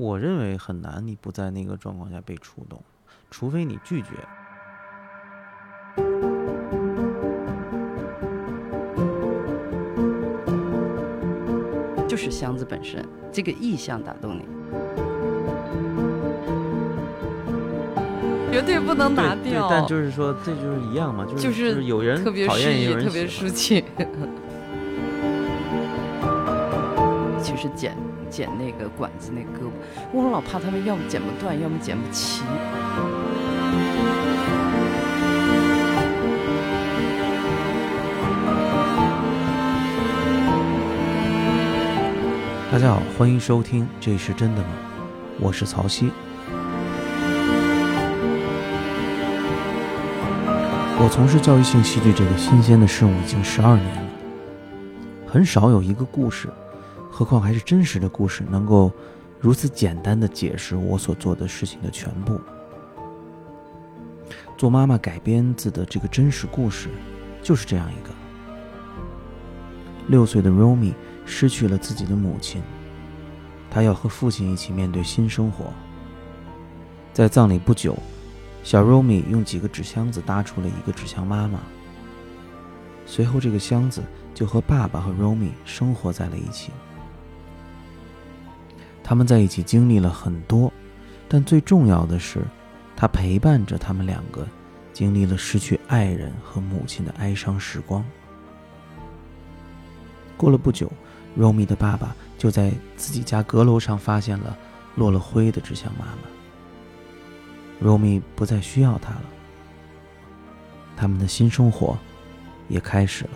我认为很难你不在那个状况下被触动，除非你拒绝。就是箱子本身这个意象打动你，绝对不能拿掉。但就是说这就是一样嘛，就是有人讨厌有人喜欢，特别舒气。其实剪那个管子那胳膊，我老怕他们要么剪不断，要么剪不齐。大家好，欢迎收听《这是真的吗》，我是曹曦。我从事教育性戏剧这个新鲜的事物已经12年了，很少有一个故事，何况还是真实的故事，能够如此简单地解释我所做的事情的全部。做妈妈改编自的这个真实故事就是这样一个。6岁的 Romy 失去了自己的母亲，她要和父亲一起面对新生活。在葬礼不久，小 Romy 用几个纸箱子搭出了一个纸箱妈妈，随后这个箱子就和爸爸和 Romy 生活在了一起。他们在一起经历了很多，但最重要的是，他陪伴着他们两个经历了失去爱人和母亲的哀伤时光。过了不久， Romy 的爸爸就在自己家阁楼上发现了落了灰的纸箱妈妈， Romy 不再需要他了，他们的新生活也开始了。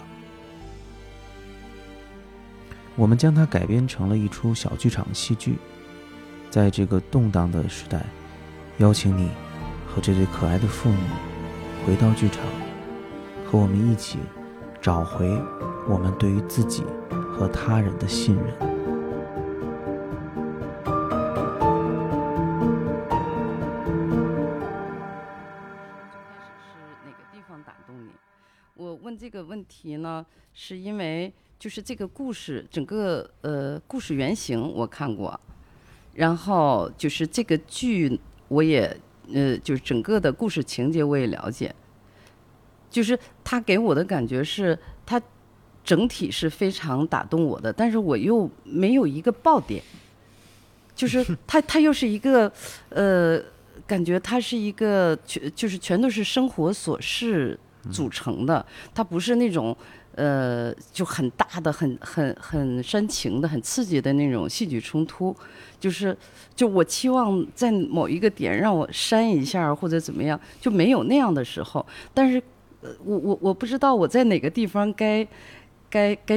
我们将它改编成了一出小剧场戏剧，在这个动荡的时代，邀请你和这对可爱的父母回到剧场，和我们一起找回我们对于自己和他人的信任。这个问题呢，是因为就是这个故事整个故事原型我看过，然后就是这个剧我也就是整个的故事情节我也了解，就是他给我的感觉是他整体是非常打动我的，但是我又没有一个爆点，就是他又是一个感觉他是一个就是全都是生活琐事组成的，它不是那种就很大的很煽情的很刺激的那种戏剧冲突，就我期望在某一个点让我煽一下或者怎么样，就没有那样的时候。但是我不知道我在哪个地方该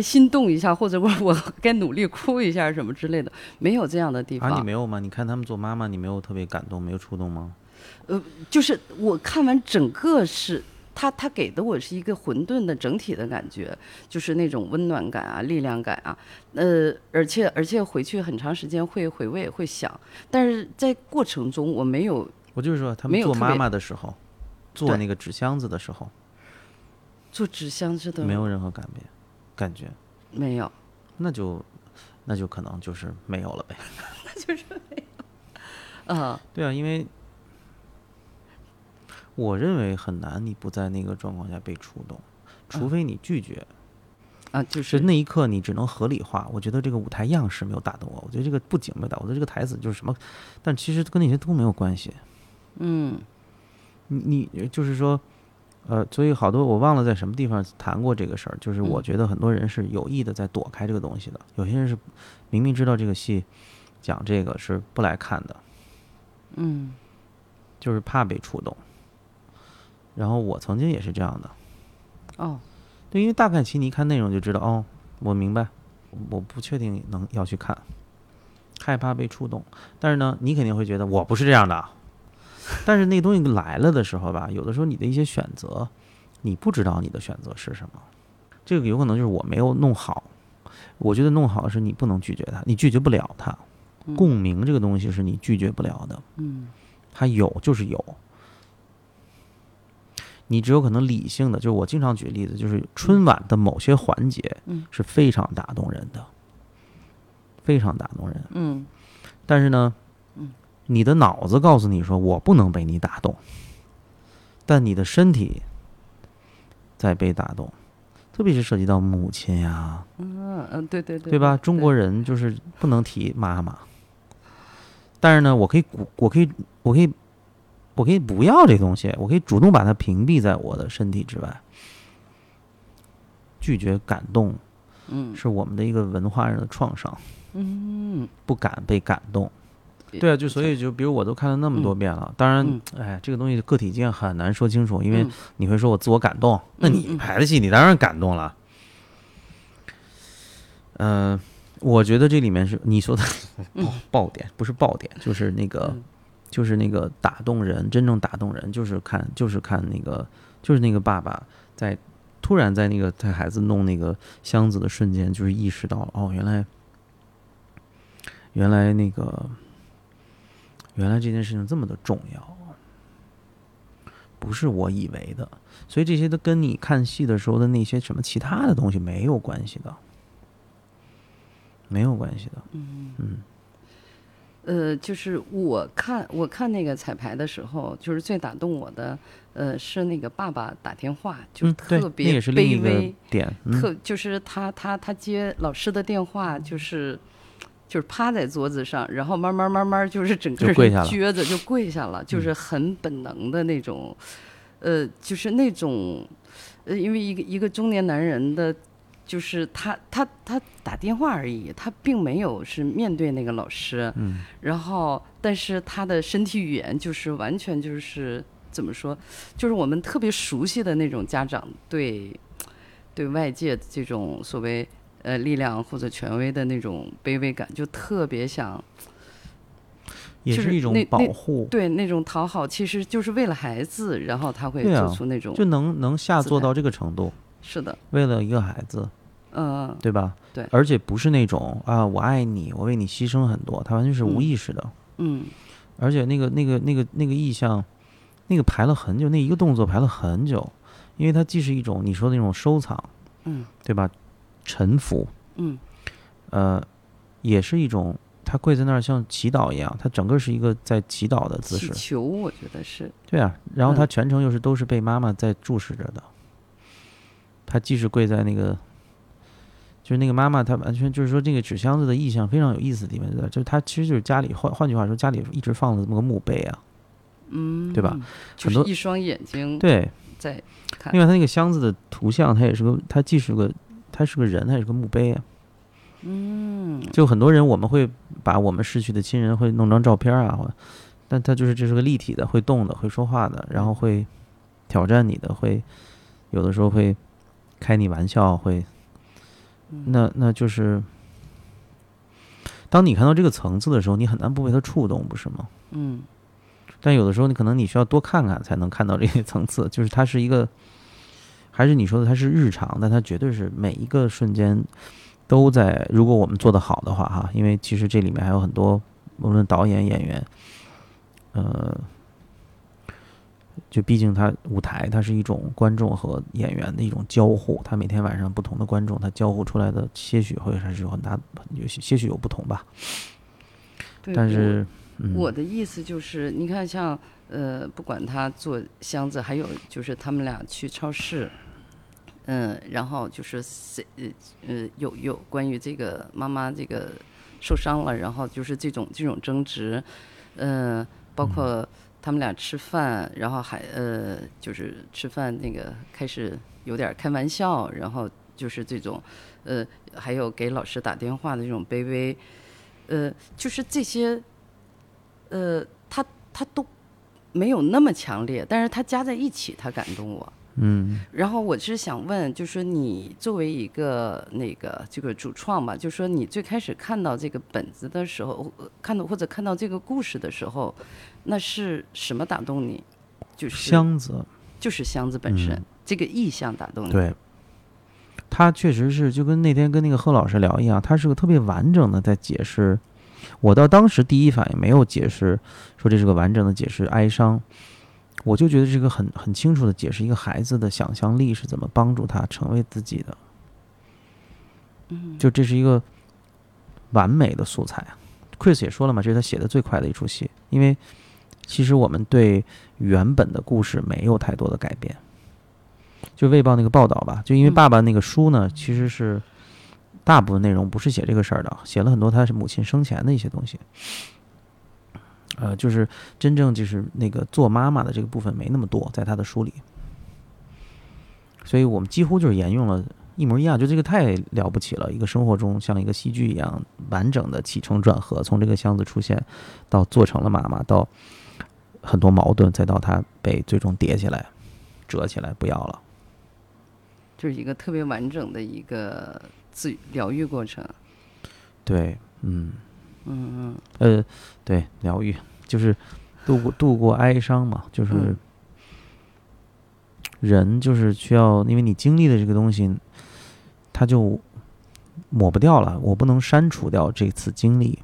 心动一下，或者我该努力哭一下什么之类的，没有这样的地方。你没有吗？你看他们做妈妈，你没有特别感动，没有触动吗？就是我看完整个是他给的我是一个混沌的整体的感觉，就是那种温暖感啊，力量感啊，而且回去很长时间会回味会想，但是在过程中我没有，我就是说他们做妈妈的时候，做那个纸箱子的时候，做纸箱子的没有任何改变，感觉没有，那就可能就是没有了呗，那就是没有，对啊，因为。我认为很难，你不在那个状况下被触动，除非你拒绝，就是那一刻你只能合理化。我觉得这个舞台样式没有打动我，我觉得这个布景没有打动我，我觉得这个台词就是什么，但其实跟那些都没有关系。你就是说，所以好多我忘了在什么地方谈过这个事儿，就是我觉得很多人是有意的在躲开这个东西的，有些人是明明知道这个戏讲这个是不来看的，就是怕被触动。然后我曾经也是这样的，对，因为大概其你一看内容就知道，我明白，我不确定能要去看，害怕被触动。但是呢，你肯定会觉得我不是这样的，但是那东西来了的时候吧，有的时候你的一些选择，你不知道你的选择是什么，这个有可能就是我没有弄好。我觉得弄好是你不能拒绝它，你拒绝不了它，共鸣这个东西是你拒绝不了的，它有就是有。你只有可能理性的，就是我经常举例子，就是春晚的某些环节是非常打动人的，非常打动人。但是呢，你的脑子告诉你说我不能被你打动，但你的身体在被打动，特别是涉及到母亲呀，对对对，对吧？中国人就是不能提妈妈，但是呢，我可以不要这东西，我可以主动把它屏蔽在我的身体之外，拒绝感动，是我们的一个文化上的创伤，不敢被感动。对啊，就所以就比如我都看了那么多遍了，当然，这个东西个体经验很难说清楚，因为你会说我自我感动，那你拍的戏你当然感动了。我觉得这里面是你说的爆点，不是爆点，就是那个，打动人，真正打动人，就是看那个，就是那个爸爸在突然在那个带孩子弄那个箱子的瞬间，就是意识到了，哦，原来那个。原来这件事情这么的重要，不是我以为的，所以这些都跟你看戏的时候的那些什么其他的东西没有关系的，没有关系的。就是我看那个彩排的时候，就是最打动我的，是那个爸爸打电话，就是特别卑微，那也是另一个点，就是他接老师的电话，就是趴在桌子上，然后慢慢就是整个人撅着就跪下了，就是很本能的那种，就是那种，因为一个中年男人的，就是他打电话而已，他并没有是面对那个老师，然后但是他的身体语言就是完全就是怎么说，就是我们特别熟悉的那种家长对外界这种所谓。力量或者权威的那种卑微感，就特别想，也是一种保护，对那种讨好，其实就是为了孩子，然后他会做出那种，就能下做到这个程度，是的，为了一个孩子，对吧？对，而且不是那种啊，我爱你，我为你牺牲很多，他完全是无意识的，而且那个意象，那个排了很久，那一个动作排了很久，因为它既是一种你说的那种收藏，对吧？臣服，也是一种，他跪在那儿像祈祷一样，他整个是一个在祈祷的姿势，祈求，我觉得是对啊。然后他全程又是都是被妈妈在注视着的，他既是跪在那个，就是那个妈妈，他完全就是说这个纸箱子的意象非常有意思的地方，就是他其实就是家里换句话说，家里一直放了这么个墓碑啊，对吧？就是一双眼睛对在看。另外，他那个箱子的图像，它也是个，它既是个。他是个人，他也是个墓碑啊。就很多人我们会把我们逝去的亲人会弄张照片啊，但他就是这是个立体的，会动的，会说话的，然后会挑战你的，会有的时候会开你玩笑，会那就是当你看到这个层次的时候，你很难不被他触动，不是吗？但有的时候你可能你需要多看看才能看到这些层次，就是它是一个。还是你说的，它是日常，但它绝对是每一个瞬间都在。如果我们做得好的话，哈，因为其实这里面还有很多，无论导演、演员，就毕竟它舞台，它是一种观众和演员的一种交互，它每天晚上不同的观众，它交互出来的些许会还是有很大，些许有不同吧。但是我的意思就是，你看像不管他做箱子，还有就是他们俩去超市。然后就是有关于这个妈妈这个受伤了，然后就是这种争执，包括他们俩吃饭，然后还就是吃饭那个开始有点开玩笑，然后就是这种还有给老师打电话的这种卑微，就是这些，他都没有那么强烈，但是他加在一起，他感动我。然后我是想问，就是你作为一个那个这个主创吧，就说你最开始看到这个本子的时候，看到这个故事的时候，那是什么打动你？就是箱子，就是箱子本身，这个意象打动你。对，他确实是就跟那天跟那个贺老师聊一样，他是个特别完整的在解释。我到当时第一反应没有解释，说这是个完整的解释哀伤。我就觉得这个很清楚的解释一个孩子的想象力是怎么帮助他成为自己的，就这是一个完美的素材， Chris 也说了嘛，这是他写的最快的一出戏，因为其实我们对原本的故事没有太多的改变。就卫报那个报道吧，就因为爸爸那个书呢，其实是大部分内容不是写这个事儿的，写了很多他是母亲生前的一些东西。就是真正就是那个做妈妈的这个部分没那么多，在他的书里。所以我们几乎就是沿用了一模一样，就这个太了不起了，一个生活中像一个戏剧一样完整的起承转合，从这个箱子出现到做成了妈妈，到很多矛盾，再到她被最终叠起来折起来不要了，就是一个特别完整的一个自疗愈过程。对，对，疗愈就是度过哀伤嘛，就是人就是需要，因为你经历的这个东西它就抹不掉了，我不能删除掉这次经历，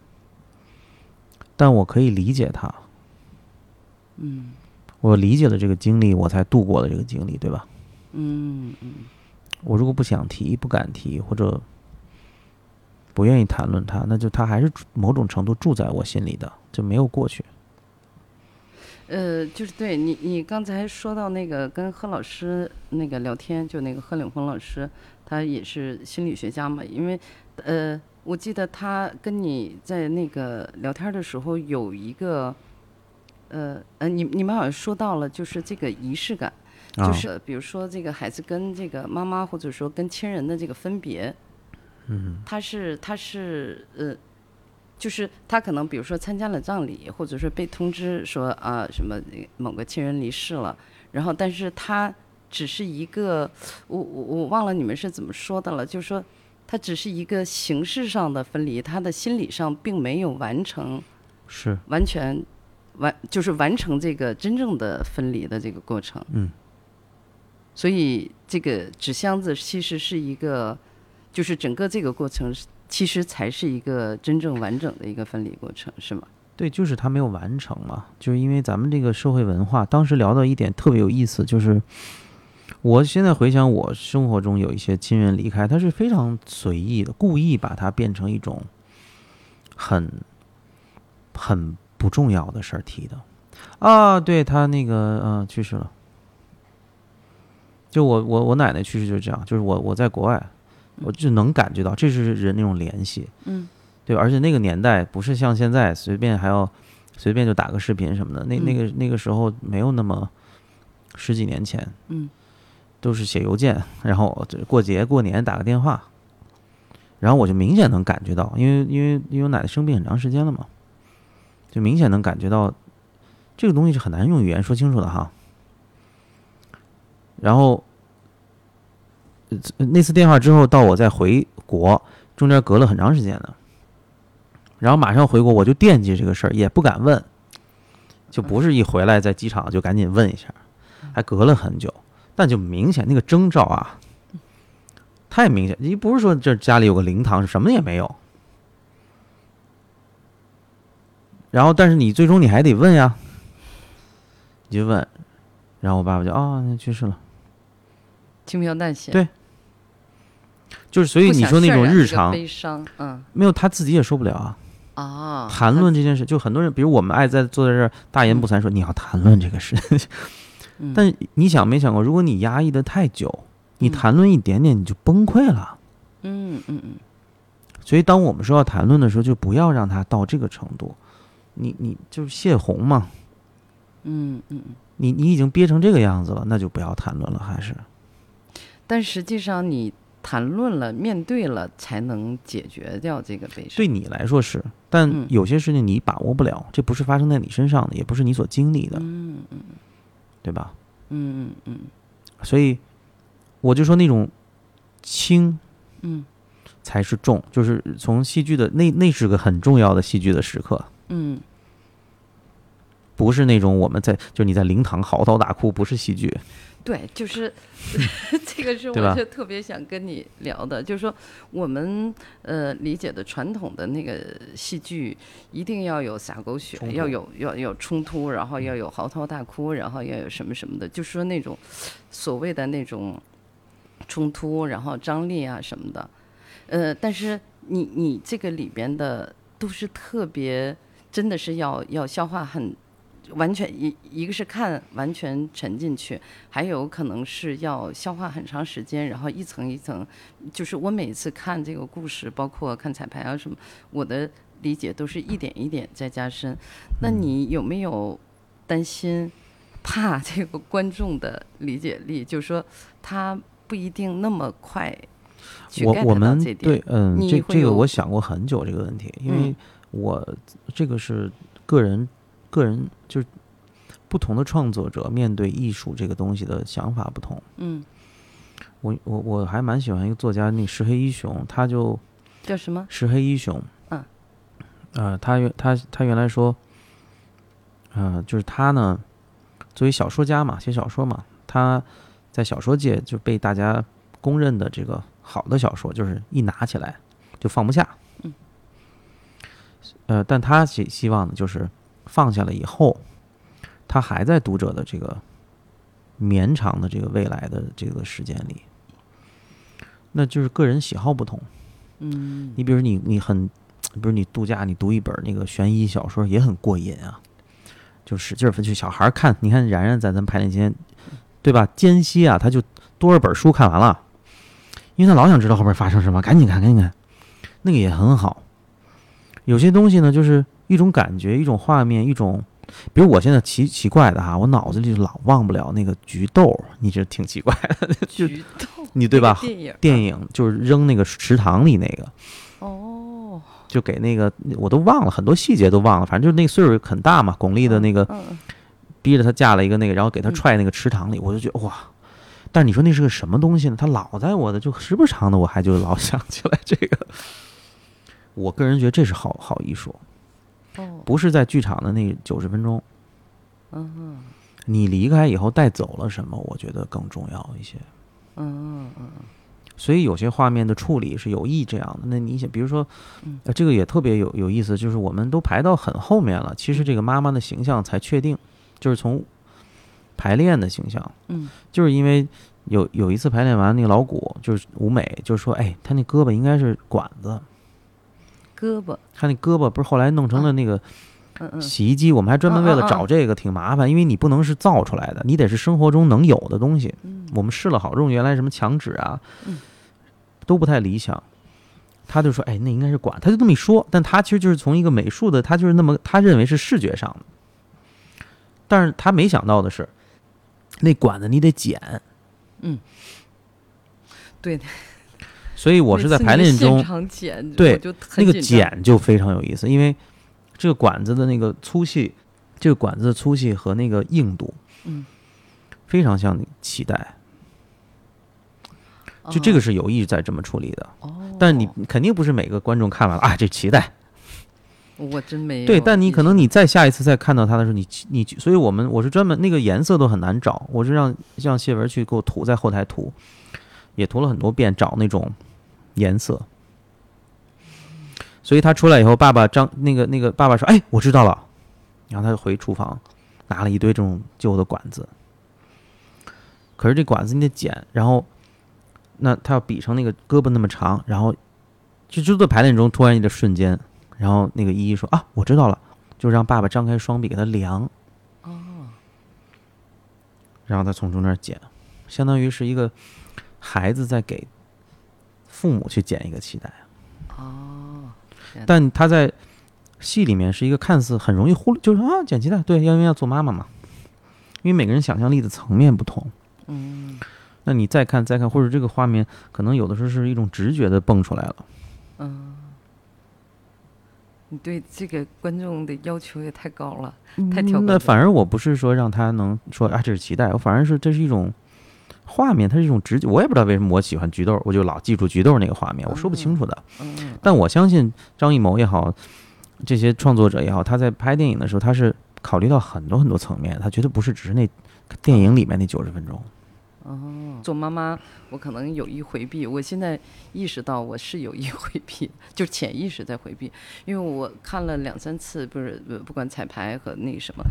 但我可以理解它。我理解了这个经历，我才度过了这个经历，对吧？我如果不想提、不敢提，或者不愿意谈论它，那就它还是某种程度住在我心里的，就没有过去。就是对你刚才说到那个跟贺老师那个聊天，就那个贺岭峰老师，他也是心理学家嘛，因为我记得他跟你在那个聊天的时候有一个你们好像说到了，就是这个仪式感，就是比如说这个孩子跟这个妈妈或者说跟亲人的这个分别，他是就是他可能比如说参加了葬礼，或者说被通知说啊什么某个亲人离世了，然后但是他只是一个，我忘了你们是怎么说的了，就是说他只是一个形式上的分离，他的心理上并没有完成，是完成这个真正的分离的这个过程。所以这个纸箱子其实是一个，就是整个这个过程其实才是一个真正完整的一个分离过程，是吗？对，就是它没有完成嘛，就是因为咱们这个社会文化，当时聊到一点特别有意思，就是我现在回想我生活中有一些亲人离开，他是非常随意的，故意把它变成一种很不重要的事儿提的啊，对，他那个去世了，就我奶奶去世就是这样，就是我在国外。我就能感觉到这是人那种联系，对，而且那个年代不是像现在随便就打个视频什么的，那个时候没有那么十几年前，都是写邮件，然后过节过年打个电话，然后我就明显能感觉到，因为我奶奶生病很长时间了嘛，就明显能感觉到这个东西是很难用语言说清楚的哈。然后那次电话之后到我再回国中间隔了很长时间的，然后马上回国我就惦记这个事儿，也不敢问，就不是一回来在机场就赶紧问一下，还隔了很久，但就明显那个征兆啊太明显，你不是说这家里有个灵堂什么也没有，然后但是你最终你还得问呀，你就问，然后我爸爸就那去世了，轻描淡写，对，就是所以你说那种日常悲伤，没有，他自己也受不了啊。谈论这件事，就很多人，比如我们爱在坐在这儿大言不惭说你要谈论这个事，但你想没想过，如果你压抑的太久，你谈论一点点你就崩溃了。所以当我们说要谈论的时候，就不要让它到这个程度。你就是泄洪嘛，你已经憋成这个样子了，那就不要谈论了，还是。但实际上你谈论了面对了才能解决掉这个悲伤，对你来说是，但有些事情你把握不了，这不是发生在你身上的，也不是你所经历的，对吧？所以我就说那种轻才是重，就是从戏剧的那是个很重要的戏剧的时刻，不是那种我们在就是你在灵堂嚎啕大哭，不是戏剧。对，就是这个是我就特别想跟你聊的，就是说我们理解的传统的那个戏剧一定要有洒狗血，要有冲突，然后要有嚎啕大哭，然后要有什么什么的，就是说那种所谓的那种冲突，然后张力啊什么的。但是你这个里边的都是特别真的是要消化很完全一个是看完全沉进去，还有可能是要消化很长时间，然后一层一层，就是我每次看这个故事包括看彩排啊什么，我的理解都是一点一点在加深。那你有没有担心怕这个观众的理解力，就是说他不一定那么快去 get 到这点？对，这个我想过很久这个问题，因为我这个是个人就是不同的创作者面对艺术这个东西的想法不同。我还蛮喜欢一个作家，那个石黑一雄，他就叫什么？石黑一雄。他原来说，就是他呢，作为小说家嘛，写小说嘛，他在小说界就被大家公认的这个好的小说，就是一拿起来就放不下。但他希望的就是放下了以后，他还在读者的这个绵长的这个未来的这个时间里。那就是个人喜好不同。你比如你度假，你读一本那个悬疑小说也很过瘾啊，就使劲分去小孩看。你看然然在咱们排练间，对吧？间隙啊，他就多少本书看完了，因为他老想知道后面发生什么，赶紧看，那个也很好。有些东西呢，就是一种感觉，一种画面，一种，比如我现在奇怪的哈，我脑子里老忘不了那个菊豆，你这挺奇怪的。菊豆，你对吧？电影就是扔那个池塘里那个。就给那个我都忘了很多细节都忘了，反正就是那个岁数很大嘛，巩俐的那个逼着他嫁了一个那个，然后给他踹那个池塘里，我就觉得哇！但是你说那是个什么东西呢？他老在我的就时不常的，我还就老想起来这个。我个人觉得这是好艺术，不是在剧场的那90分钟。你离开以后带走了什么？我觉得更重要一些。所以有些画面的处理是有意这样的。那你想，比如说，这个也特别有意思，就是我们都排到很后面了，其实这个妈妈的形象才确定，就是从排练的形象，就是因为有一次排练完，那个老谷就是吴美就说，哎，他那胳膊应该是管子，他那胳膊不是后来弄成了那个洗衣机，我们还专门为了找这个挺麻烦，因为你不能是造出来的，你得是生活中能有的东西。我们试了好用原来什么墙纸啊，都不太理想。他就说，哎，那应该是管，他就这么一说，但他其实就是从一个美术的，他就是那么他认为是视觉上的，但是他没想到的是，那管子你得剪。对的。所以我是在排练中，对那个剪就非常有意思，因为这个管子的那个粗细，和那个硬度，非常像脐带。就这个是有意在这么处理的。但你肯定不是每个观众看完了啊，这脐带，我真没有。对，但你可能你再下一次再看到它的时候，你所以我是专门那个颜色都很难找，我是让谢文去给我涂，在后台涂，也涂了很多遍找那种颜色。所以他出来以后，爸爸爸爸说：“哎，我知道了。”然后他就回厨房，拿了一堆这种旧的管子。可是这管子你得剪，然后那他要比成那个胳膊那么长，然后就在排练中突然一个瞬间，然后那个依依说：“啊，我知道了。”就让爸爸张开双臂给他量。然后他从中间剪，相当于是一个孩子在给父母去剪一个脐带。但他在戏里面是一个看似很容易忽略，就是啊，剪脐带，对，因为要做妈妈嘛，因为每个人想象力的层面不同。那你再看，或者这个画面可能有的时候是一种直觉的蹦出来了。你对这个观众的要求也太高了，太挑高了。那反而我不是说让他能说啊，这是脐带，我反而是这是一种画面，它是一种直觉。我也不知道为什么我喜欢菊豆，我就老记住菊豆那个画面，我说不清楚的。但我相信张艺谋也好，这些创作者也好，他在拍电影的时候，他是考虑到很多很多层面，他绝对不是只是那电影里面那90分钟。做妈妈我可能有意回避，我现在意识到我是有意回避，就是潜意识在回避，因为我看了2-3次，不管彩排和那什么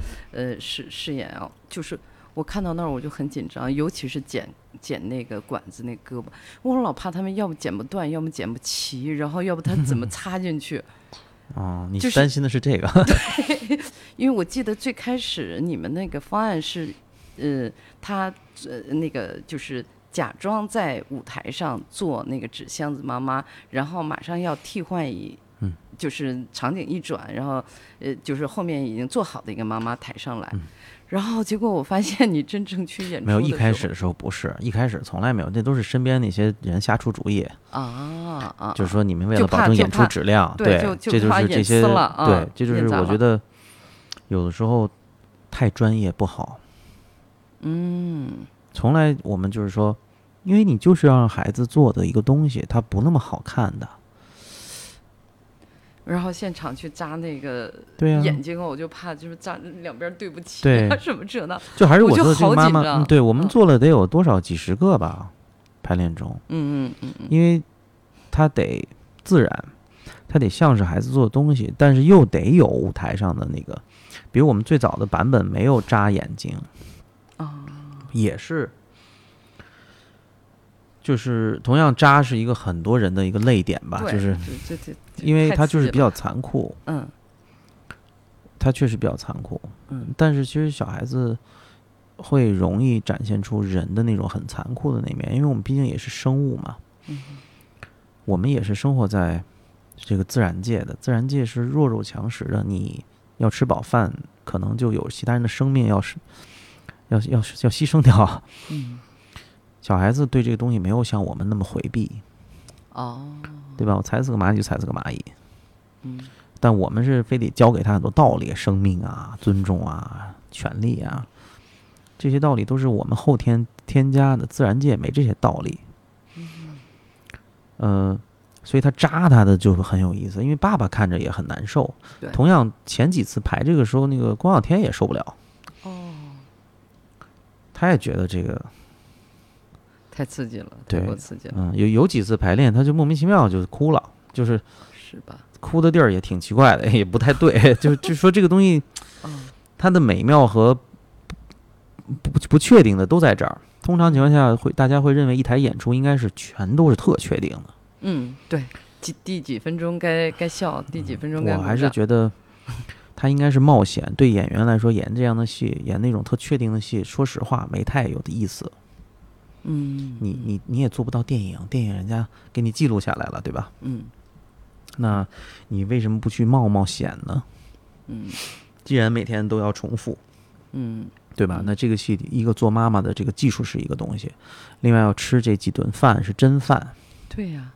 试演啊，就是我看到那儿我就很紧张，尤其是剪那个管子那胳膊，我老怕他们要不剪不断，要么剪不齐，然后要不他怎么插进去。哦，你担心的是这个、就是、对，因为我记得最开始你们那个方案是他那个就是假装在舞台上做那个纸箱子妈妈，然后马上要替换一就是场景一转，然后就是后面已经做好的一个妈妈抬上来、嗯、然后结果我发现你真正去演出的时候没有，一开始的时候不是，一开始从来没有，那都是身边那些人瞎出主意啊，就是说你们为了保证演出质量，对，这就是这些、啊、对，这就是我觉得有的时候太专业不好。嗯，从来我们就是说，因为你就是要让孩子做的一个东西，它不那么好看的。然后现场去扎那个眼睛，我就怕就是扎两边对不起、啊、什么这呢，就还是我做这个妈妈，嗯、对，我们做了得有多少几十个吧，排练中，嗯，因为它得自然，它得像是孩子做的东西，但是又得有舞台上的那个，比如我们最早的版本没有扎眼睛，啊、哦，也是。就是同样扎是一个很多人的一个泪点吧，就是因为它就是比较残酷，嗯，它确实比较残酷，嗯，但是其实小孩子会容易展现出人的那种很残酷的那面，因为我们毕竟也是生物嘛，嗯，我们也是生活在这个自然界的，自然界是弱肉强食的，你要吃饱饭，可能就有其他人的生命要牺牲掉，嗯。小孩子对这个东西没有像我们那么回避，哦，对吧？我踩死个蚂蚁就踩死个蚂蚁，嗯，但我们是非得教给他很多道理，生命啊、尊重啊、权利啊，这些道理都是我们后天添加的，自然界没这些道理。嗯，所以他扎他的就是很有意思，因为爸爸看着也很难受。同样前几次排这个时候，那个光耀天也受不了，哦，他也觉得这个。太刺激了，太过刺激了。嗯，有几次排练，他就莫名其妙就哭了，就是是吧？哭的地儿也挺奇怪的，也不太对。就说这个东西，它的美妙和不确定的都在这儿。通常情况下会，大家会认为一台演出应该是全都是特确定的。嗯，对，第几分钟该笑，第几分钟该。我还是觉得，他应该是冒险。对演员来说，演这样的戏，演那种特确定的戏，说实话没太有的意思。嗯，你也做不到电影人家给你记录下来了，对吧？嗯，那你为什么不去冒险呢？嗯，既然每天都要重复，嗯，对吧？那这个戏一个做妈妈的这个技术是一个东西，另外要吃这几顿饭是真饭，对呀、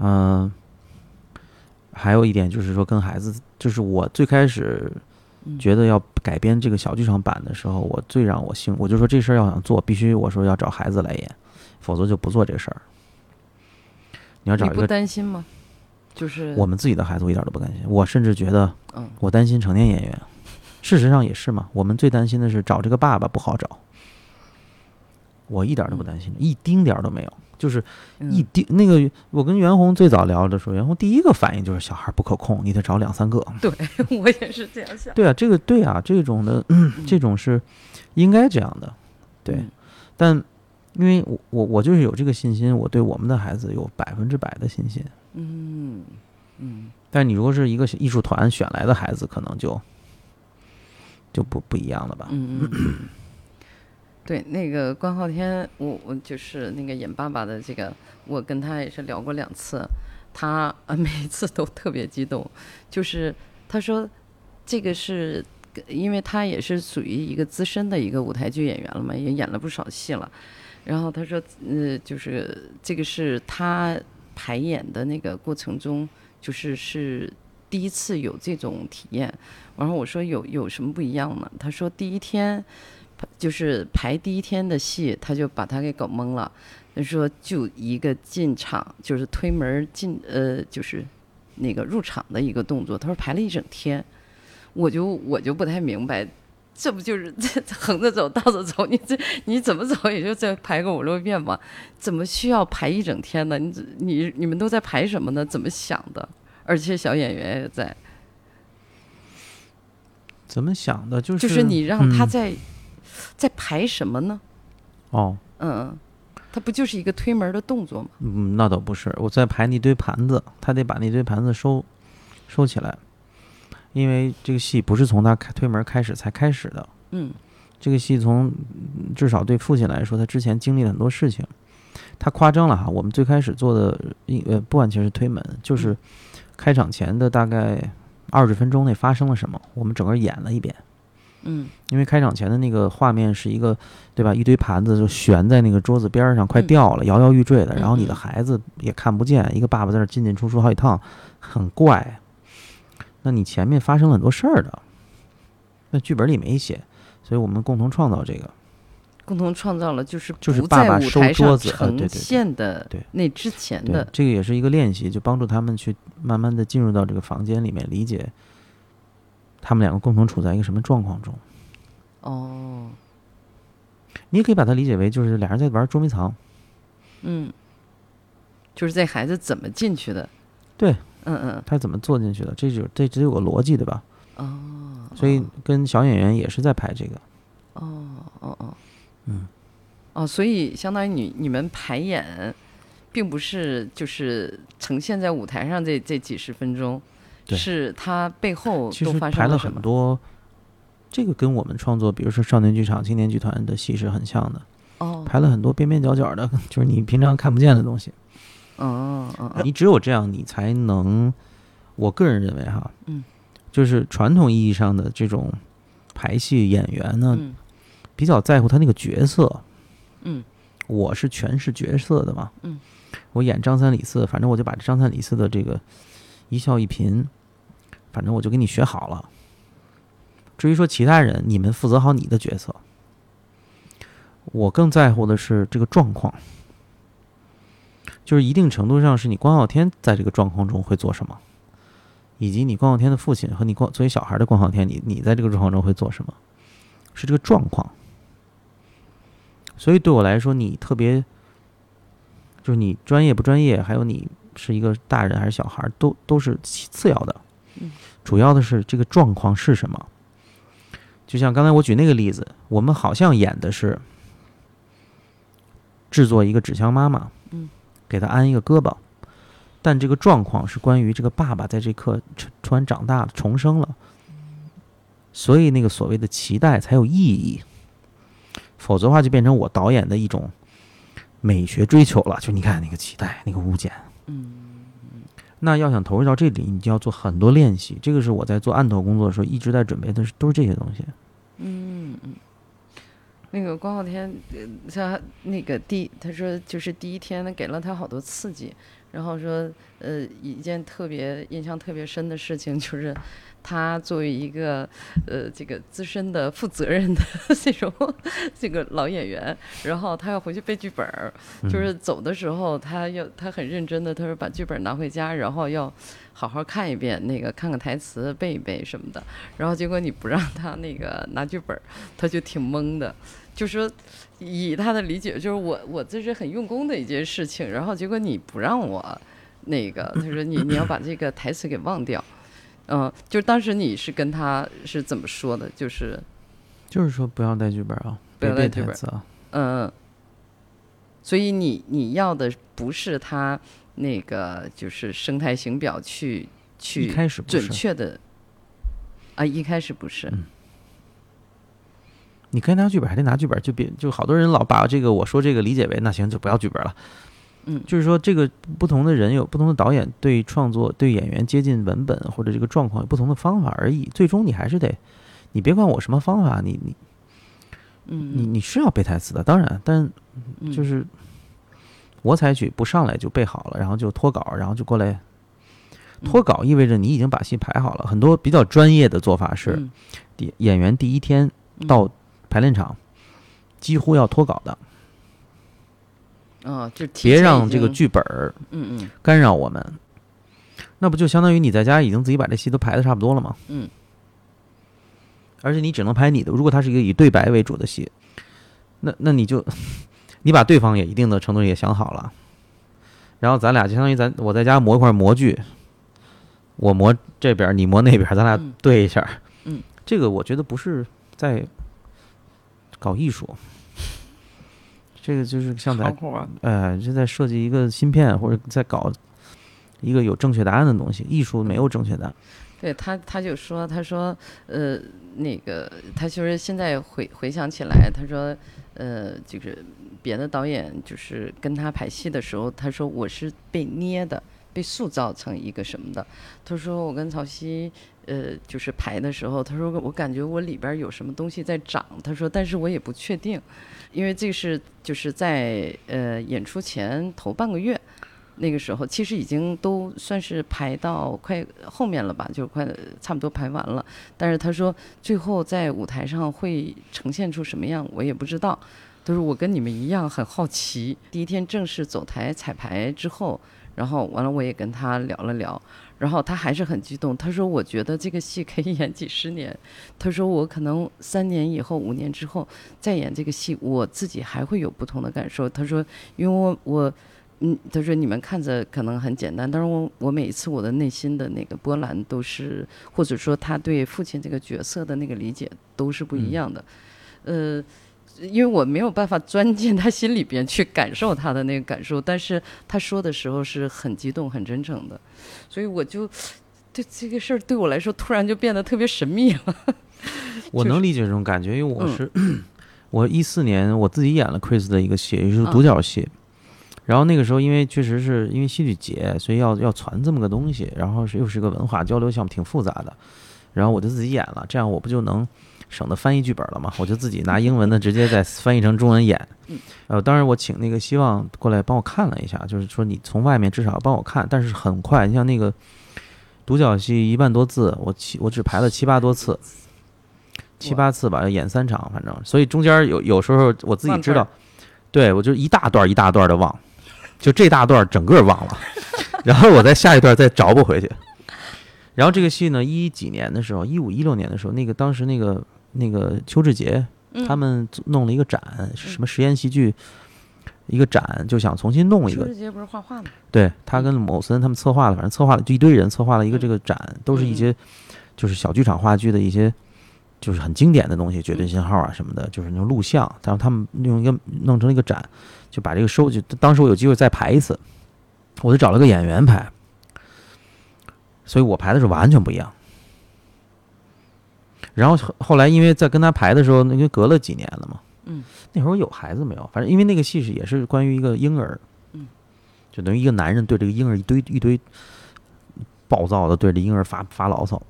啊，还有一点就是说跟孩子，就是我最开始。觉得要改编这个小剧场版的时候，我最让我兴，我就说这事儿要想做，必须我说要找孩子来演，否则就不做这事儿。你要找一个，你不担心吗？就是我们自己的孩子，我一点都不担心。我甚至觉得，我担心成年演员。事实上也是嘛，我们最担心的是找这个爸爸不好找。我一点都不担心，一丁点都没有。就是一丁那个，我跟袁弘最早聊的时候，袁弘第一个反应就是小孩不可控，你得找两三个。对，我也是这样想。对啊，这个对啊，这种的，这种是应该这样的，对。但因为我就是有这个信心，我对我们的孩子有100%的信心。嗯。但你如果是一个艺术团选来的孩子，可能就不一样了吧。嗯。对，那个关浩天，我就是那个演爸爸的这个，我跟他也是聊过2次，他每一次都特别激动，就是他说这个是因为他也是属于一个资深的一个舞台剧演员了嘛，也演了不少戏了，然后他说就是这个是他排演的那个过程中是第一次有这种体验，然后我说有什么不一样呢？他说第一天。就是排第一天的戏，他就把他给搞懵了。他说就一个进场，就是推门进，就是那个入场的一个动作。他说排了一整天，我就不太明白，这不就是这横着走、倒着走，你怎么走也就再排个5-6遍嘛，怎么需要排一整天呢？你们都在排什么呢？怎么想的？而且小演员也在，怎么想的？就是你让他在。在排什么呢？哦，它不就是一个推门的动作吗？嗯，那倒不是，我在排那堆盘子，他得把那堆盘子收收起来，因为这个戏不是从他推门开始才开始的。嗯，这个戏从至少对父亲来说，他之前经历了很多事情。他夸张了哈，我们最开始做的不完全是推门，就是开场前的大概20分钟内发生了什么，我们整个演了一遍。嗯，因为开场前的那个画面是一个，对吧？一堆盘子就悬在那个桌子边上，快掉了，摇摇欲坠的。然后你的孩子也看不见，一个爸爸在那进进出出好几趟，很怪。那你前面发生了很多事儿的，那剧本里没写，所以我们共同创造这个，共同创造了就是爸爸收桌子呈现的那之前的，这个也是一个练习，就帮助他们去慢慢的进入到这个房间里面，理解。他们两个共同处在一个什么状况中？哦，你也可以把它理解为就是俩人在玩捉迷藏。嗯，就是这孩子怎么进去的？对，嗯嗯，他怎么做进去的？这只有个逻辑，对吧？哦，所以跟小演员也是在排这个。哦哦哦，嗯，哦，所以相当于你们排演，并不是就是呈现在舞台上这几十分钟。是他背后都发生了什么？其实排了很多，这个跟我们创作，比如说少年剧场、青年剧团的戏是很像的。哦，排了很多边边角角的，就是你平常看不见的东西。哦哦，你只有这样，你才能，我个人认为哈，嗯，就是传统意义上的这种排戏演员呢，比较在乎他那个角色。嗯，我是诠释角色的嘛。嗯，我演张三李四，反正我就把张三李四的这个。一笑一颦，反正我就给你学好了。至于说其他人，你们负责好你的角色。我更在乎的是这个状况，就是一定程度上是你关浩天在这个状况中会做什么，以及你关浩天的父亲和你作为小孩的关浩天，你在这个状况中会做什么，是这个状况。所以对我来说，你特别就是你专业不专业，还有你。是一个大人还是小孩都是次要的，主要的是这个状况是什么。就像刚才我举那个例子，我们好像演的是制作一个纸箱妈妈，给她安一个胳膊，但这个状况是关于这个爸爸在这刻突然长大了，重生了，所以那个所谓的期待才有意义，否则的话就变成我导演的一种美学追求了，就你看那个期待那个物件。那要想投入到这里，你就要做很多练习。这个是我在做案头工作的时候一直在准备的，都是这些东西。嗯嗯，那个关浩天，他那个他说就是第一天给了他好多刺激，然后说一件印象特别深的事情就是。他作为一个这个资深的负责任的这个老演员，然后他要回去背剧本，就是走的时候他很认真的，他说把剧本拿回家，然后要好好看一遍，那个看看台词背一背什么的，然后结果你不让他那个拿剧本，他就挺懵的，就说以他的理解就是我这是很用功的一件事情，然后结果你不让我那个，他说你要把这个台词给忘掉。嗯，就是当时你是跟他是怎么说的？就是说不要带剧本啊，不要带剧本啊。嗯，所以你要的不是他那个就是生态型表去准确的啊，一开始不是。你该拿剧本还得拿剧本，就好多人老把这个我说这个理解为那行就不要剧本了。就是说这个不同的人有不同的导演对创作对演员接近文本或者这个状况有不同的方法而已，最终你还是得，你别管我什么方法，你是要背台词的，当然，但就是我采取不上来就背好了，然后就脱稿，然后就过来脱稿，意味着你已经把戏排好了。很多比较专业的做法是，演员第一天到排练场几乎要脱稿的。就别让这个剧本干扰我们，那不就相当于你在家已经自己把这戏都排的差不多了吗？而且你只能排你的，如果它是一个以对白为主的戏，那你把对方也一定的程度也想好了，然后咱俩就相当于我在家磨一块模具，我磨这边你磨那边，咱俩对一下。这个我觉得不是在搞艺术。这个就是像在设计一个芯片，或者在搞一个有正确答案的东西，艺术没有正确答案。对，他就说，他说那个他就是现在回想起来，他说就是别的导演就是跟他排戏的时候，他说我是被捏的，被塑造成一个什么的。他说我跟曹曦就是排的时候，他说我感觉我里边有什么东西在长，他说但是我也不确定，因为这是就是在演出前头半个月，那个时候其实已经都算是排到快后面了吧，就快差不多排完了，但是他说最后在舞台上会呈现出什么样我也不知道，他说我跟你们一样很好奇。第一天正式走台彩排之后，然后完了我也跟他聊了聊，然后他还是很激动，他说我觉得这个戏可以演几十年，他说我可能3年以后5年之后再演这个戏我自己还会有不同的感受，他说因为我他说你们看着可能很简单，但是我每一次我的内心的那个波澜都是，或者说他对父亲这个角色的那个理解都是不一样的，因为我没有办法钻进他心里边去感受他的那个感受，但是他说的时候是很激动很真诚的，所以我就对这个事儿对我来说突然就变得特别神秘了。我能理解这种感觉，因为我是我2014年我自己演了 Chris 的一个戏，也就是独角戏，然后那个时候因为确实是因为戏剧节，所以要传这么个东西，然后又是个文化交流项目挺复杂的，然后我就自己演了，这样我不就能省得翻译剧本了嘛，我就自己拿英文的直接再翻译成中文演。当然我请那个希望过来帮我看了一下，就是说你从外面至少帮我看，但是很快，你像那个独角戏1万多字，我只排了七八次吧，演3场反正，所以中间有时候我自己知道，对，我就一大段的忘，就这大段整个忘了，然后我在下一段再找不回去。然后这个戏呢，2015年的时候，2016年的时候，那个当时那个邱志杰他们弄了一个展，什么实验戏剧一个展，就想重新弄一个。邱志杰不是画画吗？对，他跟某森他们策划了，反正策划了就一堆人策划了一个这个展，都是一些就是小剧场话剧的一些就是很经典的东西，绝对信号啊什么的，就是那种录像，然后他们弄成了一个展，就把这个收集。当时我有机会再排一次，我就找了个演员排，所以我排的是完全不一样。然后后来因为在跟他排的时候，那就隔了几年了嘛，那会儿我有孩子没有，反正因为那个戏是也是关于一个婴儿，就等于一个男人对这个婴儿一堆暴躁的对着婴儿发牢骚。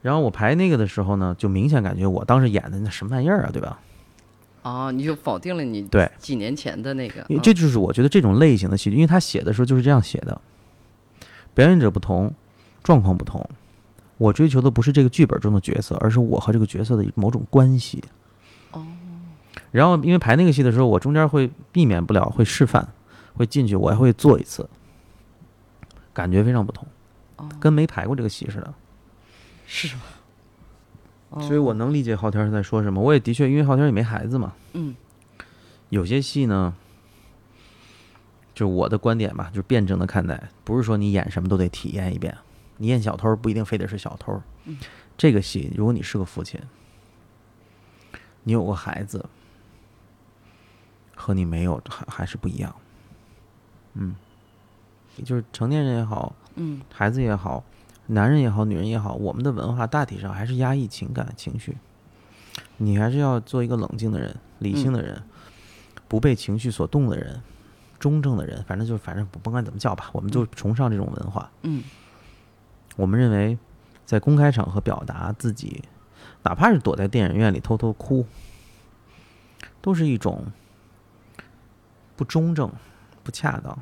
然后我排那个的时候呢，就明显感觉我当时演的那什么玩意儿啊，对吧？哦，你就否定了你对几年前的那个，这就是我觉得这种类型的戏剧，因为他写的时候就是这样写的。表演者不同，状况不同，我追求的不是这个剧本中的角色，而是我和这个角色的某种关系。哦。然后因为排那个戏的时候，我中间会避免不了会示范，会进去，我还会做一次，感觉非常不同，跟没排过这个戏似的。是吗？所以我能理解昊天是在说什么。我也的确因为昊天也没孩子嘛，有些戏呢，就我的观点吧，就是辩证的看待，不是说你演什么都得体验一遍。你演小偷不一定非得是小偷，这个戏如果你是个父亲，你有个孩子和你没有还是不一样。就是成年人也好，孩子也好，男人也好，女人也好，我们的文化大体上还是压抑情感情绪，你还是要做一个冷静的人，理性的人，不被情绪所动的人，中正的人，反正甭管怎么叫吧，我们就崇尚这种文化。我们认为在公开场合表达自己，哪怕是躲在电影院里偷偷哭，都是一种不中正、不恰当、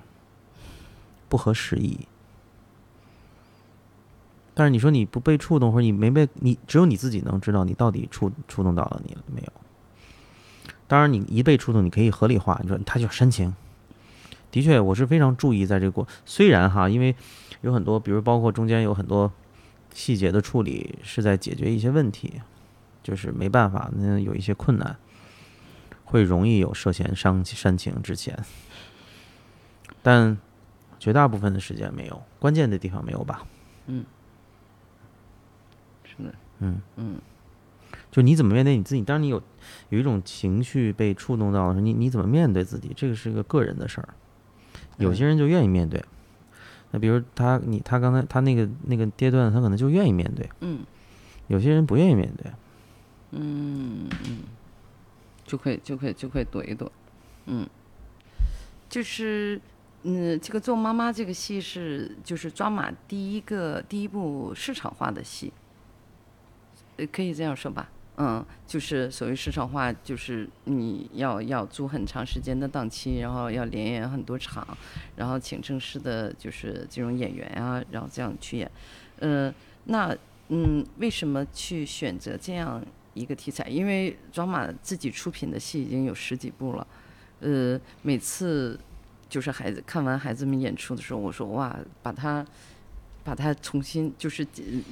不合时宜。但是你说你不被触动，或者你没被，你只有你自己能知道你到底触动到了你了没有。当然你一被触动，你可以合理化，你说他就煽情。的确我是非常注意在这个虽然哈，因为有很多比如包括中间有很多细节的处理是在解决一些问题，就是没办法，那有一些困难会容易有涉嫌煽情之嫌，但绝大部分的时间没有，关键的地方没有吧。是的。就你怎么面对你自己，当你有一种情绪被触动到了，你怎么面对自己，这个是个个人的事儿。有些人就愿意面对，那比如他刚才他那个阶段，他可能就愿意面对，嗯，有些人不愿意面对，嗯嗯，就可以躲一躲，嗯，就是这个做妈妈这个戏是就是抓马第一部市场化的戏，可以这样说吧，嗯，就是所谓市场化，就是你要租很长时间的档期，然后要连演很多场，然后请正式的就是这种演员啊，然后这样去演，为什么去选择这样一个题材？因为抓马自己出品的戏已经有十几部了，每次就是看完孩子们演出的时候，我说哇，把它重新就是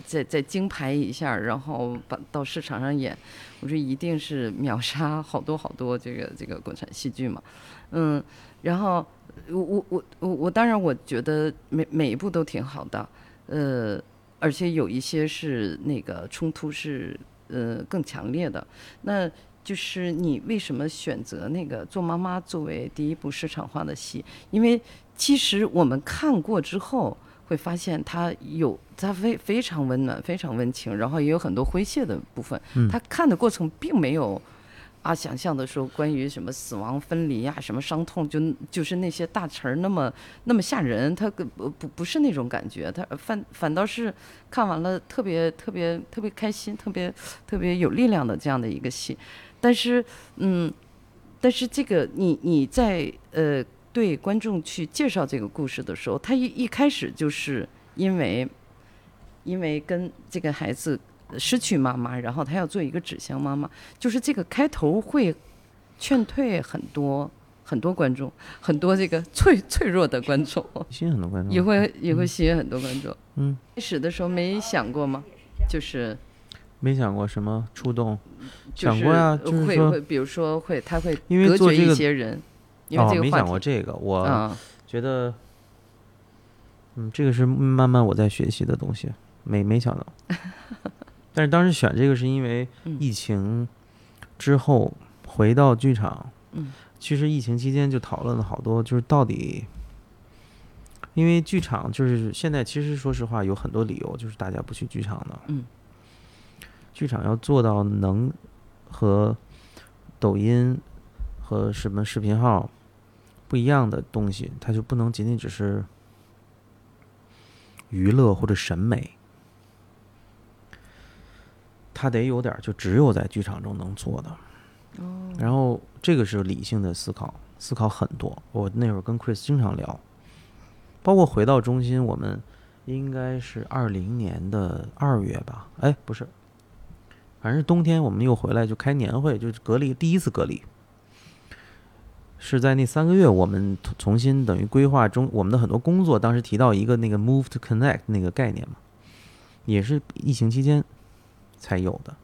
再精排一下，然后到市场上演，我说一定是秒杀好多这个国产戏剧嘛，嗯，然后我当然我觉得每一部都挺好的，而且有一些是那个冲突是更强烈的，那就是你为什么选择那个做妈妈作为第一部市场化的戏？因为其实我们看过之后。会发现它非常温暖，非常温情，然后也有很多诙谐的部分。他看的过程并没有想象的说关于什么死亡、分离啊，什么伤痛，就是那些大词儿那么吓人。他不是那种感觉，他反倒是看完了特别特别特别开心，特别特别有力量的这样的一个戏。但是这个你在对观众去介绍这个故事的时候，他一开始就是因为跟这个孩子失去妈妈，然后他要做一个指向妈妈，就是这个开头会劝退很多观众，很多这个脆弱的观众，吸引很多观众，也会吸引很多观众。嗯，开始的时候没想过吗？就是没想过什么触动，想过呀，就是会比如说他会隔绝一些人。因为没想过这个，我觉得，这个是慢慢我在学习的东西，没想到。但是当时选这个是因为疫情之后回到剧场，其实疫情期间就讨论了好多，就是到底，因为剧场就是现在其实说实话有很多理由就是大家不去剧场的，剧场要做到能和抖音。和什么视频号不一样的东西，它就不能仅仅只是娱乐或者审美，它得有点就只有在剧场中能做的。然后这个是理性的思考很多。我那会儿跟 Chris 经常聊，包括回到中心，我们应该是2020年的2月吧？哎，不是，反正是冬天，我们又回来就开年会，就是隔离第一次隔离。是在那3个月，我们重新等于规划中我们的很多工作。当时提到一个那个 move to connect 那个概念嘛，也是疫情期间才有的，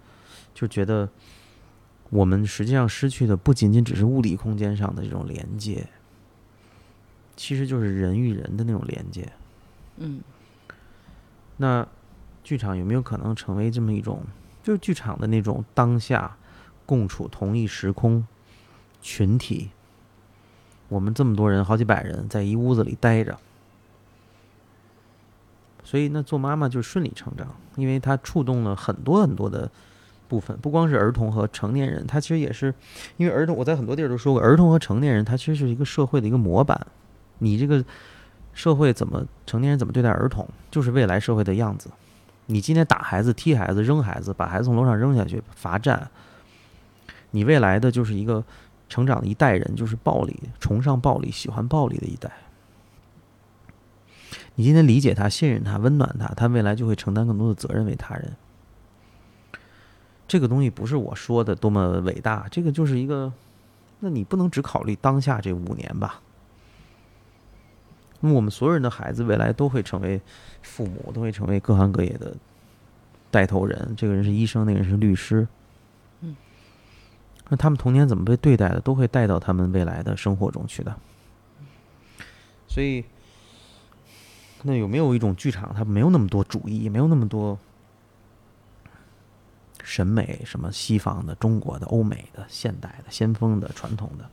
就觉得我们实际上失去的不仅仅只是物理空间上的这种连接，其实就是人与人的那种连接。那剧场有没有可能成为这么一种，就是剧场的那种当下共处同一时空群体？我们这么多人，好几百人在一屋子里待着，所以那做妈妈就顺理成章，因为它触动了很多很多的部分，不光是儿童和成年人，它其实也是，因为儿童，我在很多地儿都说过，儿童和成年人它其实是一个社会的一个模板，你这个社会怎么，成年人怎么对待儿童，就是未来社会的样子。你今天打孩子、踢孩子、扔孩子，把孩子从楼上扔下去，罚站，你未来的就是一个。成长的一代人就是暴力，崇尚暴力，喜欢暴力的一代。你今天理解他，信任他，温暖他，他未来就会承担更多的责任为他人。这个东西不是我说的多么伟大，这个就是一个，那你不能只考虑当下这5年吧。那么我们所有人的孩子未来都会成为父母，都会成为各行各业的带头人，这个人是医生，那个人是律师。那他们童年怎么被对待的，都会带到他们未来的生活中去的。所以，那有没有一种剧场，它没有那么多主义，没有那么多审美，什么西方的、中国的、欧美的、现代的、先锋的、传统的，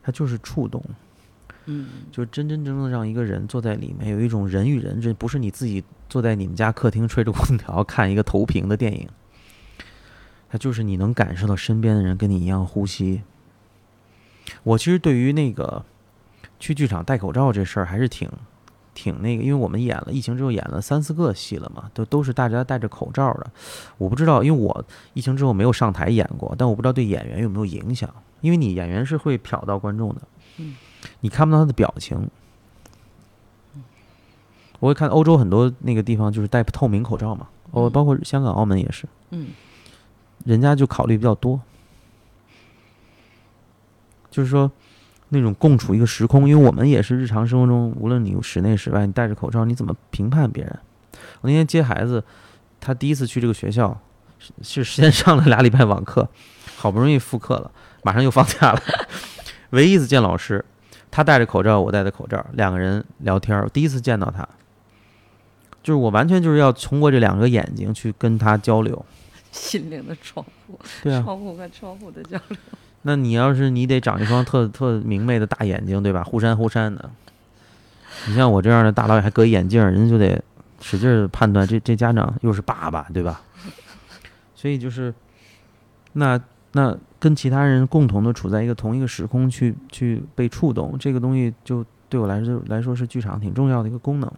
它就是触动，就真真正正让一个人坐在里面，有一种人与人，这不是你自己坐在你们家客厅吹着空调看一个投屏的电影，它就是你能感受到身边的人跟你一样呼吸。我其实对于那个去剧场戴口罩这事儿还是挺那个，因为我们演了疫情之后演了3-4个戏了嘛，都是大家戴着口罩的。我不知道，因为我疫情之后没有上台演过，但我不知道对演员有没有影响，因为你演员是会瞟到观众的，你看不到他的表情。我会看欧洲很多那个地方就是戴透明口罩嘛，包括香港、澳门也是，人家就考虑比较多，就是说那种共处一个时空。因为我们也是日常生活中，无论你室内室外，你戴着口罩你怎么评判别人。我那天接孩子，他第一次去这个学校，是先上了2礼拜网课，好不容易复课了，马上又放假了，唯一一次见老师，他戴着口罩我戴着口罩，两个人聊天。第一次见到他，就是我完全就是要通过这两个眼睛去跟他交流，心灵的窗户。对啊，窗户跟窗户的交流。那你要是你得长一双特明媚的大眼睛，对吧？忽闪忽闪的。你像我这样的大老远还隔眼镜，人家就得使劲判断这家长又是爸爸，对吧？所以就是，那跟其他人共同的处在同一个时空去被触动，这个东西就对我来说是剧场挺重要的一个功能，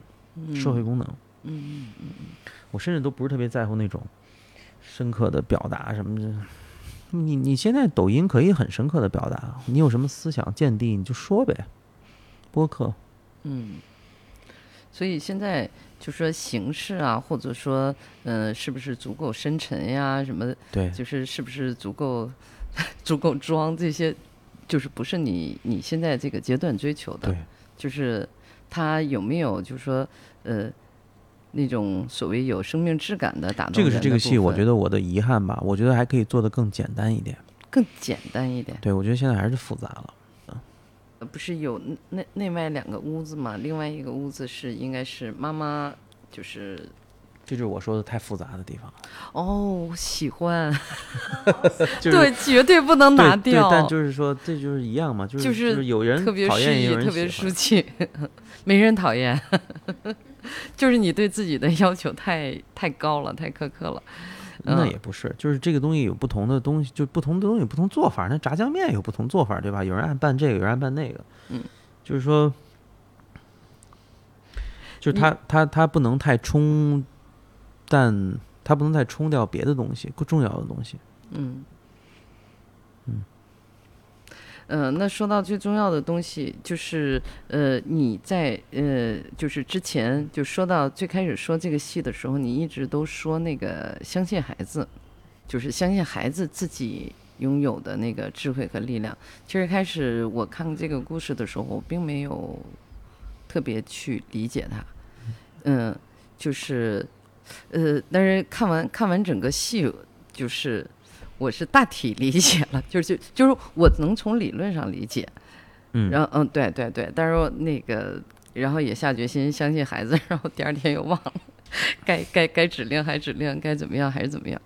社会功能。我甚至都不是特别在乎那种深刻的表达什么的。你现在抖音可以很深刻的表达，你有什么思想见地你就说呗，播客。所以现在就说形式啊，或者说是不是足够深沉呀什么的，对，就是是不是足够装，这些就是不是你现在这个阶段追求的。对，就是它有没有就是说那种所谓有生命质感的打动人的部分。这个是这个戏我觉得我的遗憾吧，我觉得还可以做得更简单一点。更简单一点。对，我觉得现在还是复杂了。不是有内外2个屋子嘛，另外一个屋子是应该是妈妈，就是这就是我说的太复杂的地方。哦，喜欢。就是、对，绝对不能拿掉。对，但就是说这就是一样嘛，就是有人讨厌也有人喜欢，特别舒气，没人讨厌。就是你对自己的要求太高了，太苛刻了。那也不是，就是这个东西有不同的东西，就不同的东西有不同做法。那炸酱面有不同做法，对吧？有人爱拌这个，有人爱拌那个。就是说，就是它不能太冲淡，它不能太冲掉别的东西，更重要的东西。那说到最重要的东西，就是你在就是之前就说到最开始说这个戏的时候，你一直都说那个相信孩子，就是相信孩子自己拥有的那个智慧和力量。其实开始我看这个故事的时候，我并没有特别去理解它，就是但是看完整个戏，就是。我是大体理解了，就是我能从理论上理解，然后对，但是那个然后也下决心相信孩子，然后第2天又忘了，该指令还指令，该怎么样还是怎么样，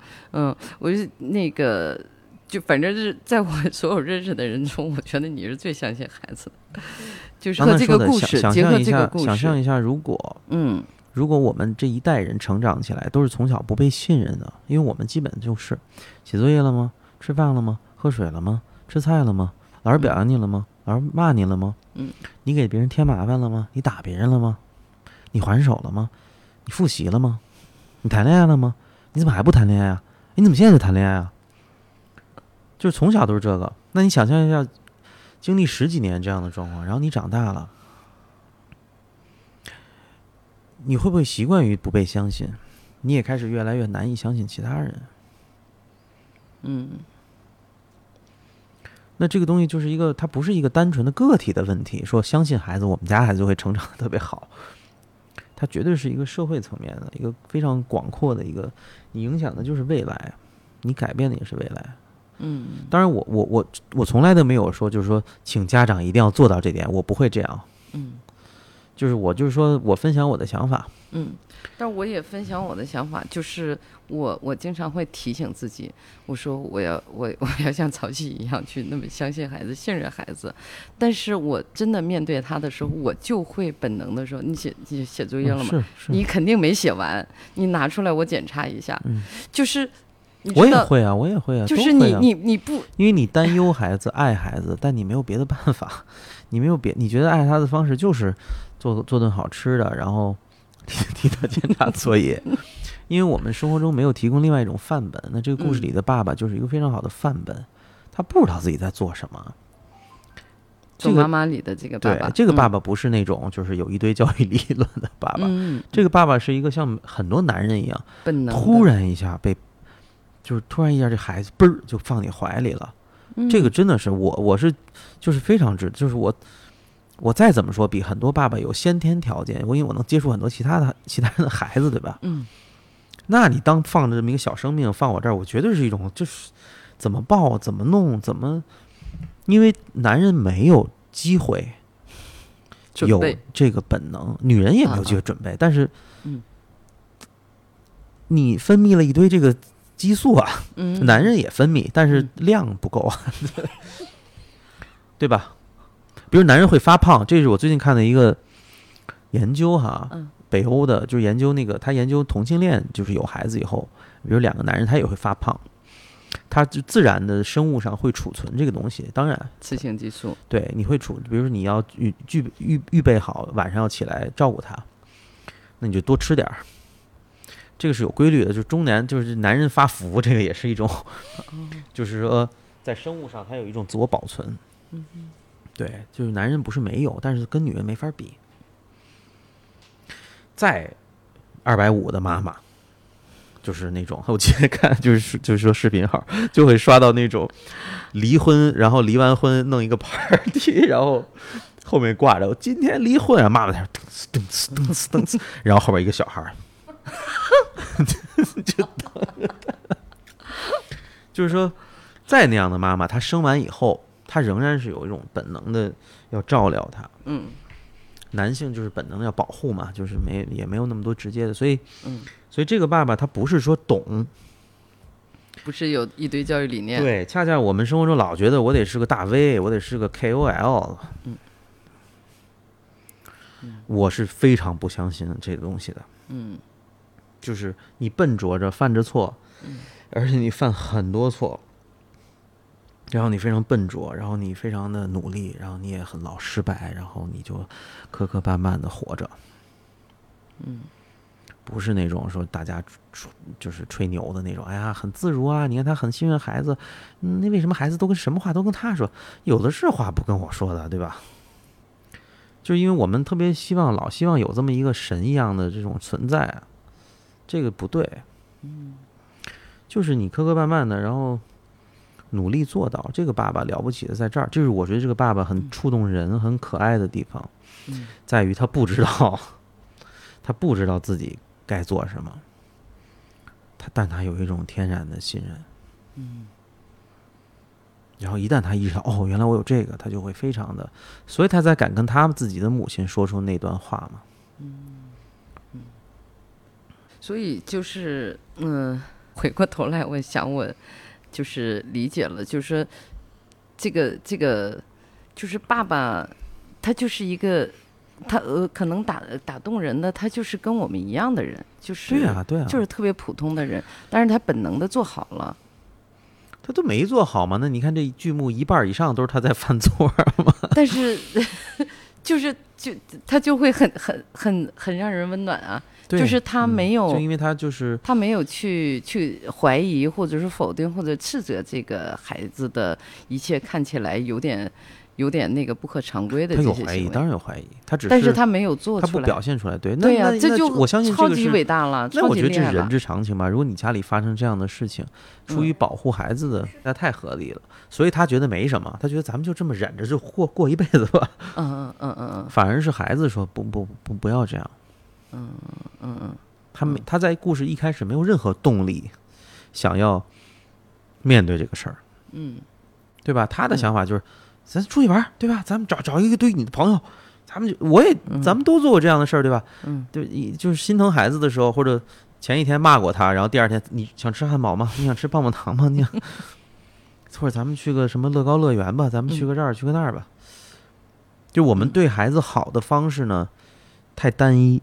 我就那个就反正是在我所有认识的人中，我觉得你是最相信孩子的，就是和这个故事结合这个故事，想象一下如果我们这一代人成长起来都是从小不被信任的，因为我们基本就是写作业了吗？吃饭了吗？喝水了吗？吃菜了吗？老师表扬你了吗？老师骂你了吗？你给别人添麻烦了吗？你打别人了吗？你还手了吗？你复习了吗？你谈恋爱了吗？你怎么还不谈恋爱啊？你怎么现在就谈恋爱啊？就是从小都是这个。那你想象一下，经历10几年这样的状况，然后你长大了，你会不会习惯于不被相信？你也开始越来越难以相信其他人。那这个东西就是一个，它不是一个单纯的个体的问题，说相信孩子，我们家孩子就会成长得特别好。它绝对是一个社会层面的，一个非常广阔的一个，你影响的就是未来，你改变的也是未来。当然我从来都没有说，就是说，请家长一定要做到这点，我不会这样。就是我就是说我分享我的想法，嗯，但我也分享我的想法，就是我经常会提醒自己，我说我要像曹曦一样去那么相信孩子，信任孩子，但是我真的面对他的时候，我就会本能的说，你写作业了吗？嗯、是你肯定没写完，你拿出来我检查一下，嗯，就是。我也会啊，我也会啊，就是你不，因为你担忧孩子、爱孩子，但你没有别的办法，你觉得爱他的方式就是做顿好吃的，然后替他检查作业，因为我们生活中没有提供另外一种范本。那这个故事里的爸爸就是一个非常好的范本，他不知道自己在做什么。做妈妈里的这个爸爸，对，这个爸爸不是那种就是有一堆教育理论的爸爸，嗯，这个爸爸是一个像很多男人一样，本能突然一下，这孩子嘣儿就放你怀里了，嗯，这个真的是我是就是非常值，就是我再怎么说比很多爸爸有先天条件，因为我能接触很多其他人的孩子，对吧？嗯，那你当放着这么一个小生命放我这儿，我绝对是一种就是怎么抱怎么弄怎么，因为男人没有机会有这个本能，女人也没有机会准备，但是嗯，你分泌了一堆这个。激素啊，男人也分泌，但是量不够啊，对吧？比如男人会发胖，这是我最近看的一个研究哈，北欧的，就是研究那个，他研究同性恋，就是有孩子以后，比如两个男人，他也会发胖，他就自然的生物上会储存这个东西，当然雌性激素，对，你会比如说你要预备好晚上要起来照顾他，那你就多吃点儿。这个是有规律的，就是中年，就是男人发福，这个也是一种，就是说在生物上它有一种自我保存，对，就是男人不是没有，但是跟女人没法比。再250的妈妈，就是那种我今天看就是说视频号就会刷到那种离婚，然后离完婚弄一个 party， 然后。后面挂着我今天离婚啊，妈妈在那噔呲噔呲噔呲，然后后边一个小孩。就是说再那样的妈妈，她生完以后她仍然是有一种本能的要照料她，嗯，男性就是本能要保护嘛，就是也没有那么多直接的，所以这个爸爸他不是说懂，不是有一堆教育理念，对，恰恰我们生活中老觉得我得是个大 V， 我得是个 KOL， 我是非常不相信这个东西的，嗯，就是你笨拙着犯着错，而且你犯很多错，然后你非常笨拙，然后你非常的努力，然后你也很老失败，然后你就磕磕绊绊的活着，嗯，不是那种说大家就是吹牛的那种，哎呀很自如啊，你看他很信任孩子，那为什么孩子都跟什么话都跟他说，有的是话不跟我说的，对吧？就是因为我们特别希望有这么一个神一样的这种存在啊，这个不对，就是你磕磕绊绊的，然后努力做到。这个爸爸了不起的在这儿，就是我觉得这个爸爸很触动人，很可爱的地方，在于他不知道自己该做什么，但他有一种天然的信任，嗯。然后一旦他意识到哦，原来我有这个，他就会非常的，所以他才敢跟他自己的母亲说出那段话嘛。嗯，所以就是回过头来，我想我就是理解了，就是这个就是爸爸，他就是一个他可能打动人的，他就是跟我们一样的人，就是对啊，就是特别普通的人，但是他本能的做好了。他都没做好嘛？那你看这剧目一半以上都是他在犯错嘛。但是，就是他就会很让人温暖啊。就是他没有，就因为他就是他没有去怀疑或者是否定或者斥责这个孩子的一切看起来有点那个不可常规的这些行为。他有怀疑，当然有怀疑，他只是但是他没有做出来，他不表现出来。对，对呀，这就我相信超级伟大了，超级厉害了。那我觉得这是人之常情吧。如果你家里发生这样的事情，出于保护孩子的，那太合理了。所以他觉得没什么，他觉得咱们就这么忍着，就过一辈子吧。反而是孩子说不要这样。他在故事一开始没有任何动力想要面对这个事儿。嗯，对吧？他的想法就是。咱出去玩，对吧？咱们找一个对你的朋友，咱他们就我也、咱们都做过这样的事儿，对吧？嗯，对，就是心疼孩子的时候，或者前一天骂过他，然后第二天你想吃汉堡吗？你想吃棒棒糖吗？你想，或者咱们去个什么乐高乐园吧，咱们去个这儿、去个那儿吧。就我们对孩子好的方式呢，太单一，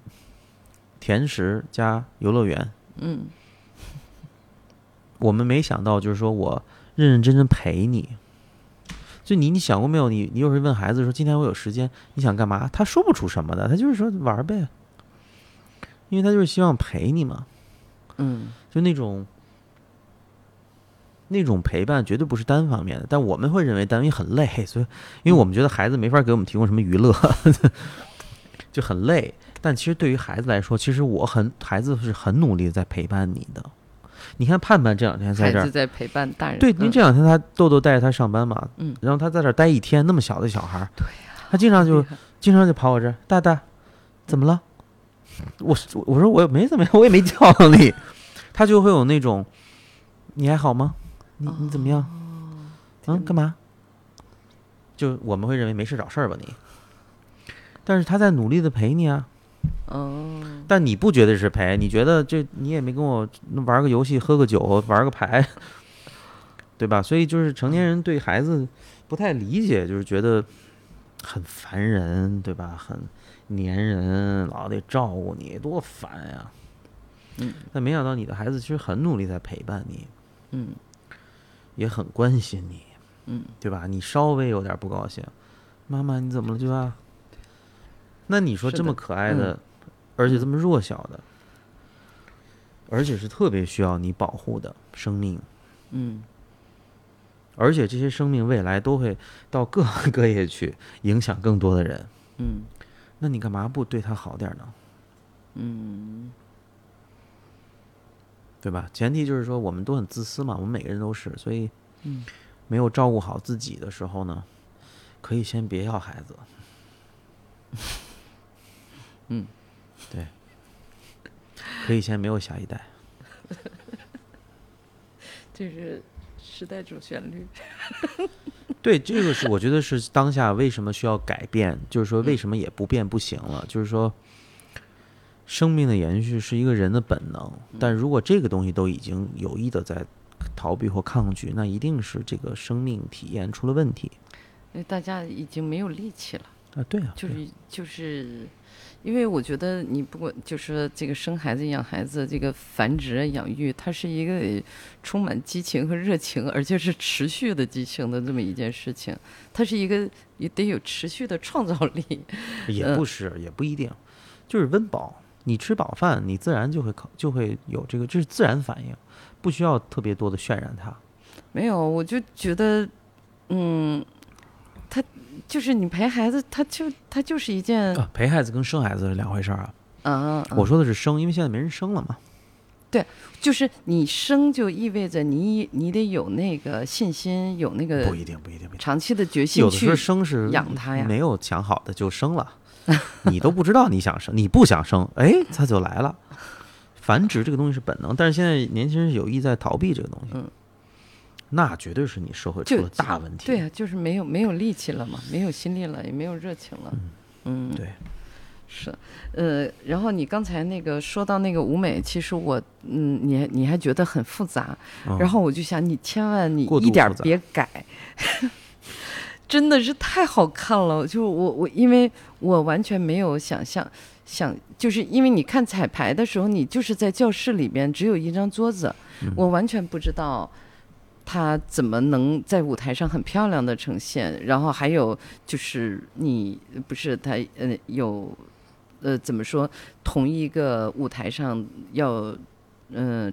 甜食加游乐园。嗯，我们没想到就是说我认认真真陪你。就你想过没有？你有时问孩子说今天我有时间，你想干嘛？他说不出什么的，他就是说玩呗，因为他就是希望陪你嘛。嗯，就那种陪伴绝对不是单方面的，但我们会认为单，因为很累，所以因为我们觉得孩子没法给我们提供什么娱乐，就很累。但其实对于孩子来说，其实孩子是很努力在陪伴你的。你看盼盼这两天在这儿，孩子在陪伴大人。对，因为这两天他豆豆带着他上班嘛，嗯，然后他在这儿待一天，那么小的小孩，对呀，他经常就跑我这儿，大大，怎么了？我说我没怎么样，我也没叫你，他就会有那种，你还好吗？你怎么样？嗯，干嘛？就我们会认为没事找事儿吧你，但是他在努力的陪你啊。哦，但你不觉得是陪？你觉得这你也没跟我玩个游戏、喝个酒、玩个牌，对吧？所以就是成年人对孩子不太理解，就是觉得很烦人，对吧？很黏人，老得照顾你，多烦呀！嗯，但没想到你的孩子其实很努力在陪伴你，嗯，也很关心你，嗯，对吧？你稍微有点不高兴，妈妈你怎么了，对吧？那你说这么可爱的，而且这么弱小的，而且是特别需要你保护的生命，嗯，而且这些生命未来都会到各行各业去影响更多的人，嗯，那你干嘛不对他好点呢？嗯，对吧？前提就是说我们都很自私嘛，我们每个人都是，所以，没有照顾好自己的时候呢，可以先别要孩子。嗯，对，可以先没有下一代，这是时代主旋律。对，这个是我觉得是当下为什么需要改变，就是说为什么也不变不行了，就是说生命的延续是一个人的本能，但如果这个东西都已经有意的在逃避或抗拒，那一定是这个生命体验出了问题，因为大家已经没有力气了啊，对啊，就是，因为我觉得你不管就是这个生孩子、养孩子、这个繁殖、养育，它是一个充满激情和热情，而且是持续的激情的这么一件事情。它是一个也得有持续的创造力，也不是，也不一定，就是温饱，你吃饱饭，你自然就会有这个，这是自然反应，不需要特别多的渲染它。没有，我就觉得，他就是你陪孩子，他就是一件、陪孩子跟生孩子是两回事啊。我说的是生，因为现在没人生了嘛。对，就是你生就意味着你得有那个信心，有那个不一定长期的决心去养他呀。有的时候生是养他呀，没有想好的就生了，你都不知道你想生，你不想生，哎，他就来了。繁殖这个东西是本能，但是现在年轻人有意在逃避这个东西。嗯。那绝对是你社会出了大问题。对啊，就是没有力气了嘛，没有心力了，也没有热情了。嗯，对，是，然后你刚才那个说到那个舞美，其实我，你还觉得很复杂，然后我就想你千万你一点别改，真的是太好看了。就是我因为我完全没有想象。就是因为你看彩排的时候，你就是在教室里边只有一张桌子，我完全不知道。它怎么能在舞台上很漂亮的呈现？然后还有就是你不是它怎么说？同一个舞台上要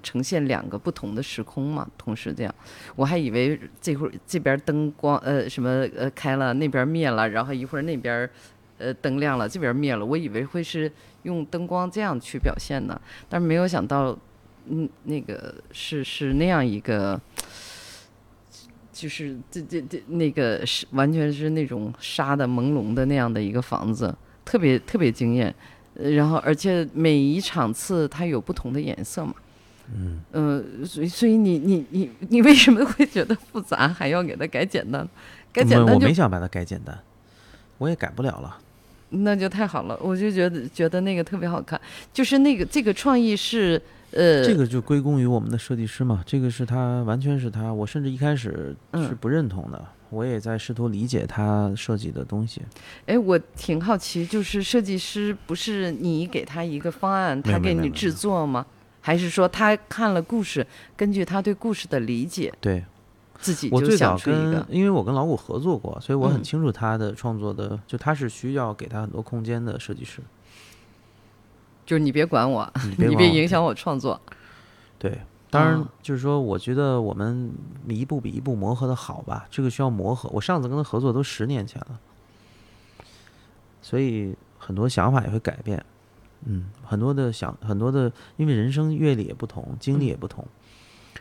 呈现两个不同的时空嘛，同时这样。我还以为这会儿这边灯光什么开了，那边灭了，然后一会儿那边灯亮了，这边灭了。我以为会是用灯光这样去表现呢，但是没有想到，那个是那样一个。就是这那个是完全是那种沙的朦胧的那样的一个房子，特别特别惊艳。然后而且每一场次它有不同的颜色嘛，所以你为什么会觉得复杂，还要给它改简单？改简单我没想把它改简单，我也改不了了。那就太好了，我就觉得那个特别好看，就是那个这个创意是这个就归功于我们的设计师嘛，这个是他，完全是他，我甚至一开始是不认同的，我也在试图理解他设计的东西。哎，我挺好奇，就是设计师不是你给他一个方案，他给你制作吗？还是说他看了故事，根据他对故事的理解，对自己就想出一个？因为我跟老谷合作过，所以我很清楚他的创作的，就他是需要给他很多空间的设计师。就是你别管我，你别影响我创作。对，当然就是说，我觉得我们一步比一步磨合的好吧，这个需要磨合。我上次跟他合作都10年前了，所以很多想法也会改变。很多的，因为人生阅历也不同，经历也不同，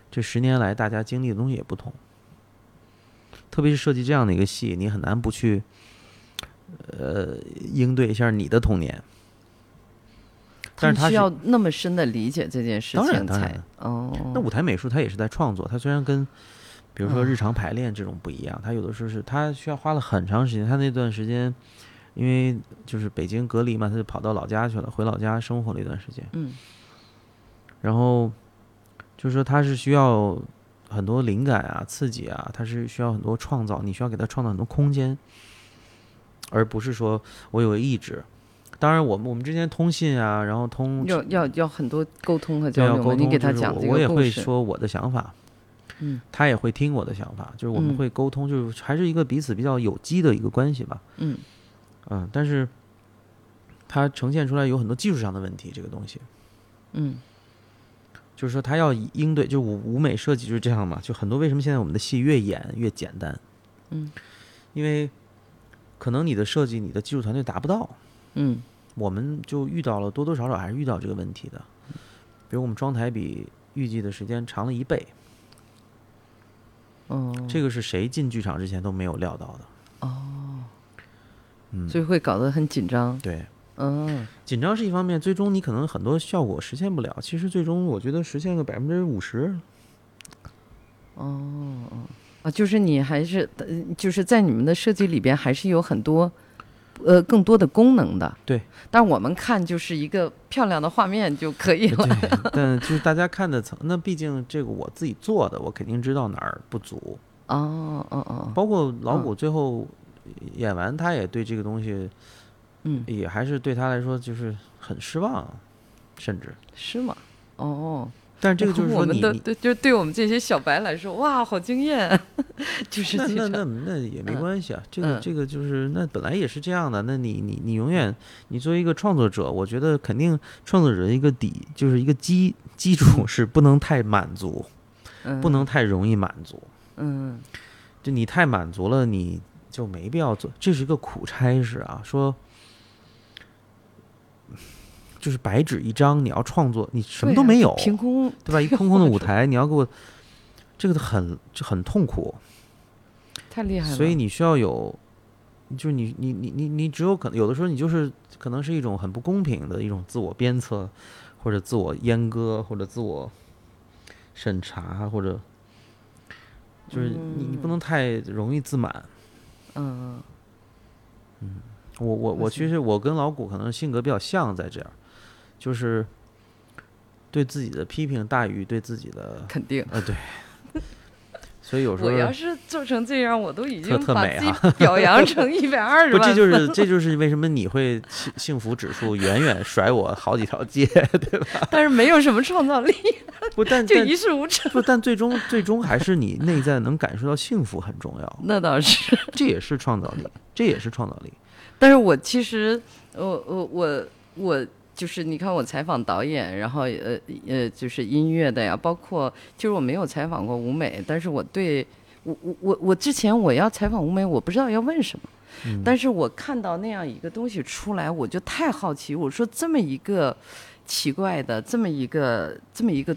这10年来大家经历的东西也不同。特别是设计这样的一个戏，你很难不去，应对一下你的童年。但是他需要那么深的理解这件事情才，当然哦。那舞台美术它也是在创作，它虽然跟比如说日常排练这种不一样，它有的时候是它需要花了很长时间，它那段时间因为就是北京隔离嘛，他就跑到老家去了，回老家生活了一段时间。然后就是说它是需要很多灵感啊、刺激啊，它是需要很多创造，你需要给它创造很多空间，而不是说我有意志。当然我们之间通信啊，然后要很多沟通和交流，你给他讲这个故事，我也会说我的想法，他也会听我的想法，就是我们会沟通，就是还是一个彼此比较有机的一个关系吧。但是它呈现出来有很多技术上的问题，这个东西就是说它要应对，就舞美设计就是这样嘛，就很多为什么现在我们的戏越演越简单，因为可能你的设计你的技术团队达不到，我们就遇到了，多多少少还是遇到这个问题的。比如我们装台比预计的时间长了1倍，这个是谁进剧场之前都没有料到的，所以会搞得很紧张。对，紧张是一方面，最终你可能很多效果实现不了，其实最终我觉得实现个50%。就是你还是就是在你们的设计里边还是有很多更多的功能的。对，但我们看就是一个漂亮的画面就可以了。对，但就是大家看的层，那毕竟这个我自己做的，我肯定知道哪儿不足。包括老谷最后演完，他也对这个东西，也还是对他来说就是很失望，甚至是吗？但这个就是说你就是对我们这些小白来说，哇，好惊艳！就是那也没关系啊，这个就是那本来也是这样的。那你永远，你作为一个创作者，我觉得肯定创作者一个底就是一个基础是不能太满足，不能太容易满足。就你太满足了，你就没必要做，这是一个苦差事啊。说。就是白纸一张，你要创作，你什么都没有，凭空，对吧？一空空的舞台，你要给我，这个很痛苦，太厉害了。所以你需要有，就是你只有可能有的时候你就是可能是一种很不公平的一种自我鞭策，或者自我阉割，或者自我审查，或者就是你不能太容易自满。我其实我跟老谷可能性格比较像，在这样。就是对自己的批评大于对自己的肯定，对，所以有时候我要是做成这样，我都已经把自己表扬成120万。不，这就是为什么你会幸福指数远远甩我好几条街，对吧？但是没有什么创造力，不，但就一事无成。不，但最终还是你内在能感受到幸福很重要。那倒是，这也是创造力，这也是创造力。但是我其实，我。就是你看我采访导演，然后就是音乐的呀，包括其实我没有采访过舞美，但是我对我之前我要采访舞美，我不知道要问什么，但是我看到那样一个东西出来，我就太好奇，我说这么一个奇怪的这么一个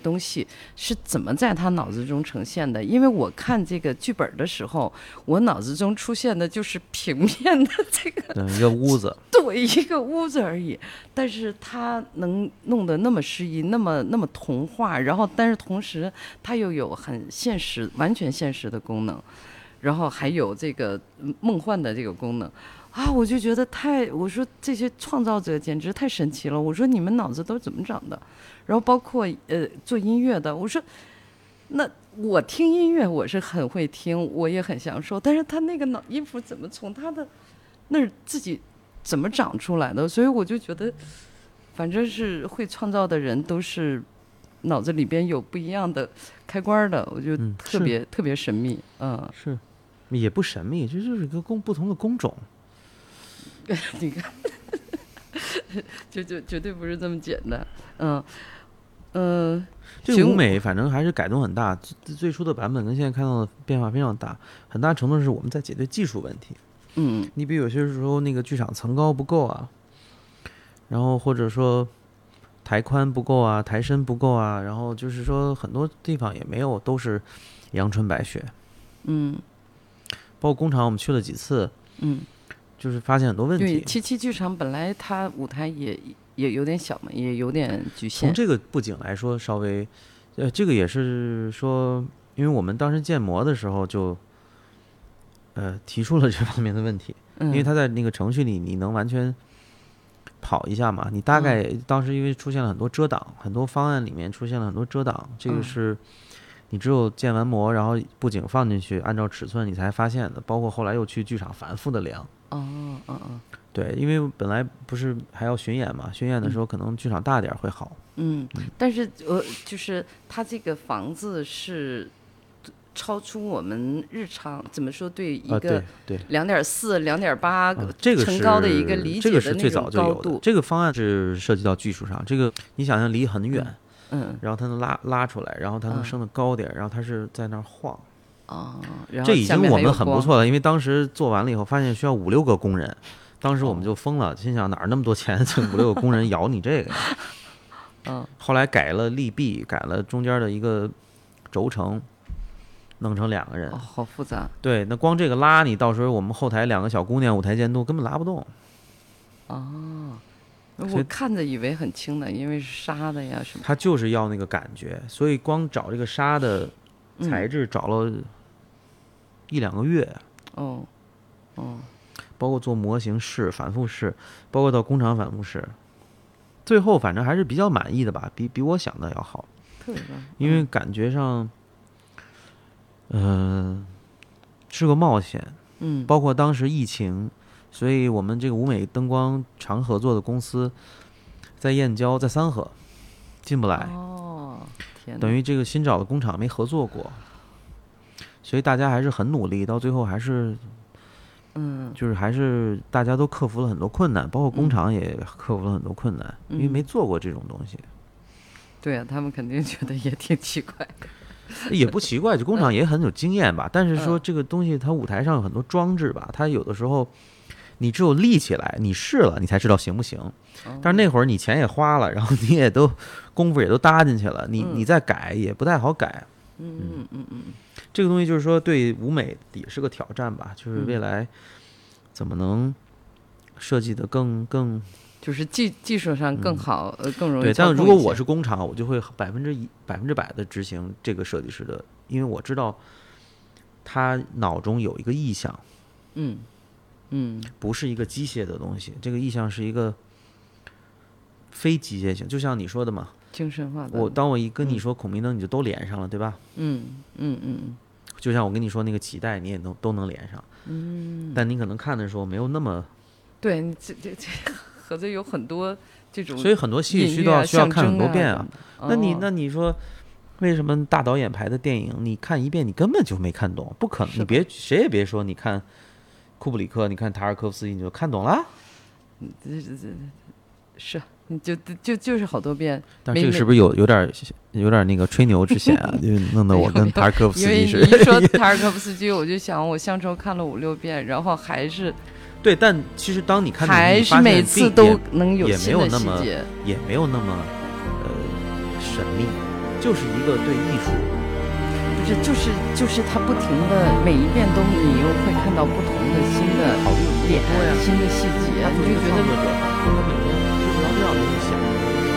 东西是怎么在他脑子中呈现的？因为我看这个剧本的时候，我脑子中出现的就是平面的这个一个屋子，对，一个屋子而已。但是他能弄得那么诗意，那么童话，然后但是同时他又有很现实、完全现实的功能，然后还有这个梦幻的这个功能。啊，我就觉得我说这些创造者简直太神奇了，我说你们脑子都怎么长的？然后包括做音乐的，我说那我听音乐我是很会听，我也很享受，但是他那个脑音符怎么从他的那儿自己怎么长出来的？所以我就觉得反正是会创造的人都是脑子里边有不一样的开关的，我觉得特别、特别神秘。嗯，是，也不神秘，这就是一个不同的工种。你看就绝对不是这么简单。嗯这舞美反正还是改动很大，最初的版本跟现在看到的变化非常大，很大程度是我们在解决技术问题。嗯，你比如有些时候那个剧场层高不够啊，然后或者说台宽不够啊，台深不够啊，然后就是说很多地方也没有都是阳春白雪。嗯，包括工厂我们去了几次，嗯，就是发现很多问题。对，七七剧场本来它舞台也有点小嘛，也有点局限。从这个布景来说，稍微，这个也是说，因为我们当时建模的时候就，提出了这方面的问题，因为它在那个程序里你能完全跑一下嘛，你大概当时因为出现了很多遮挡，很多方案里面出现了很多遮挡，这个是。你只有建完模，然后布景放进去，按照尺寸你才发现的。包括后来又去剧场反复的量。对，因为本来不是还要巡演嘛，巡演的时候可能剧场大点会好。但是就是它这个房子是超出我们日常怎么说对一个2.4、2.8层高的一个理解的那种高度。这个是最早就有的，这个方案是涉及到技术上，这个你想象离很远。然后它能拉出来，然后它能升得高点，然后它是在那儿晃。然后这已经我们很不错了，因为当时做完了以后发现需要5-6个工人，当时我们就疯了，心想哪儿那么多钱请5-6个工人摇你这个。后来改了立臂，改了中间的一个轴承，弄成2个人。好复杂。对，那光这个拉你到时候我们后台2个小姑娘舞台监督根本拉不动。我看着以为很轻的，因为是纱的呀什么。它就是要那个感觉，所以光找这个纱的材质找了1-2个月。包括做模型试、反复试，包括到工厂反复试，最后反正还是比较满意的吧，比我想的要好。特别棒，因为感觉上，是个冒险。包括当时疫情。所以我们这个舞美灯光常合作的公司在燕郊在三河进不来，等于这个新找的工厂没合作过，所以大家还是很努力，到最后还是就是还是大家都克服了很多困难，包括工厂也克服了很多困难，因为没做过这种东西。对啊，他们肯定觉得也挺奇怪的。也不奇怪，这工厂也很有经验吧，但是说这个东西它舞台上有很多装置吧，它有的时候你只有立起来，你试了，你才知道行不行。但是那会儿你钱也花了，然后你也都功夫也都搭进去了，你再改也不太好改。这个东西就是说对舞美也是个挑战吧，就是未来怎么能设计的更就是技术上更好，更容易。对，但如果我是工厂，我就会100%的执行这个设计师的，因为我知道他脑中有一个意向。不是一个机械的东西，这个意象是一个非机械性，就像你说的嘛，精神化的。当我一跟你说孔明灯，你就都连上了，对吧？就像我跟你说那个脐带，你也都能连上。但你可能看的时候没有那么。对，这合着有很多这种，所以很多戏需要看很多遍啊。那你说。为什么大导演拍的电影，你看一遍你根本就没看懂？不可能，你别谁也别说，你看库布里克，你看塔尔科夫斯基，你就看懂了。是，你就是好多遍。但这个是不是有点那个吹牛之嫌啊？就弄得我跟塔尔科夫斯基是。因为你一说塔尔科夫斯基，我就想我乡愁看了5-6遍，然后还是。对，但其实当你看，还是每次都能有新的细节，也没有那么神秘。就是一个对艺术，不是就是它不停的每一遍都你又会看到不同的新的点、新的细节，你就觉得他每天就是要这样去想。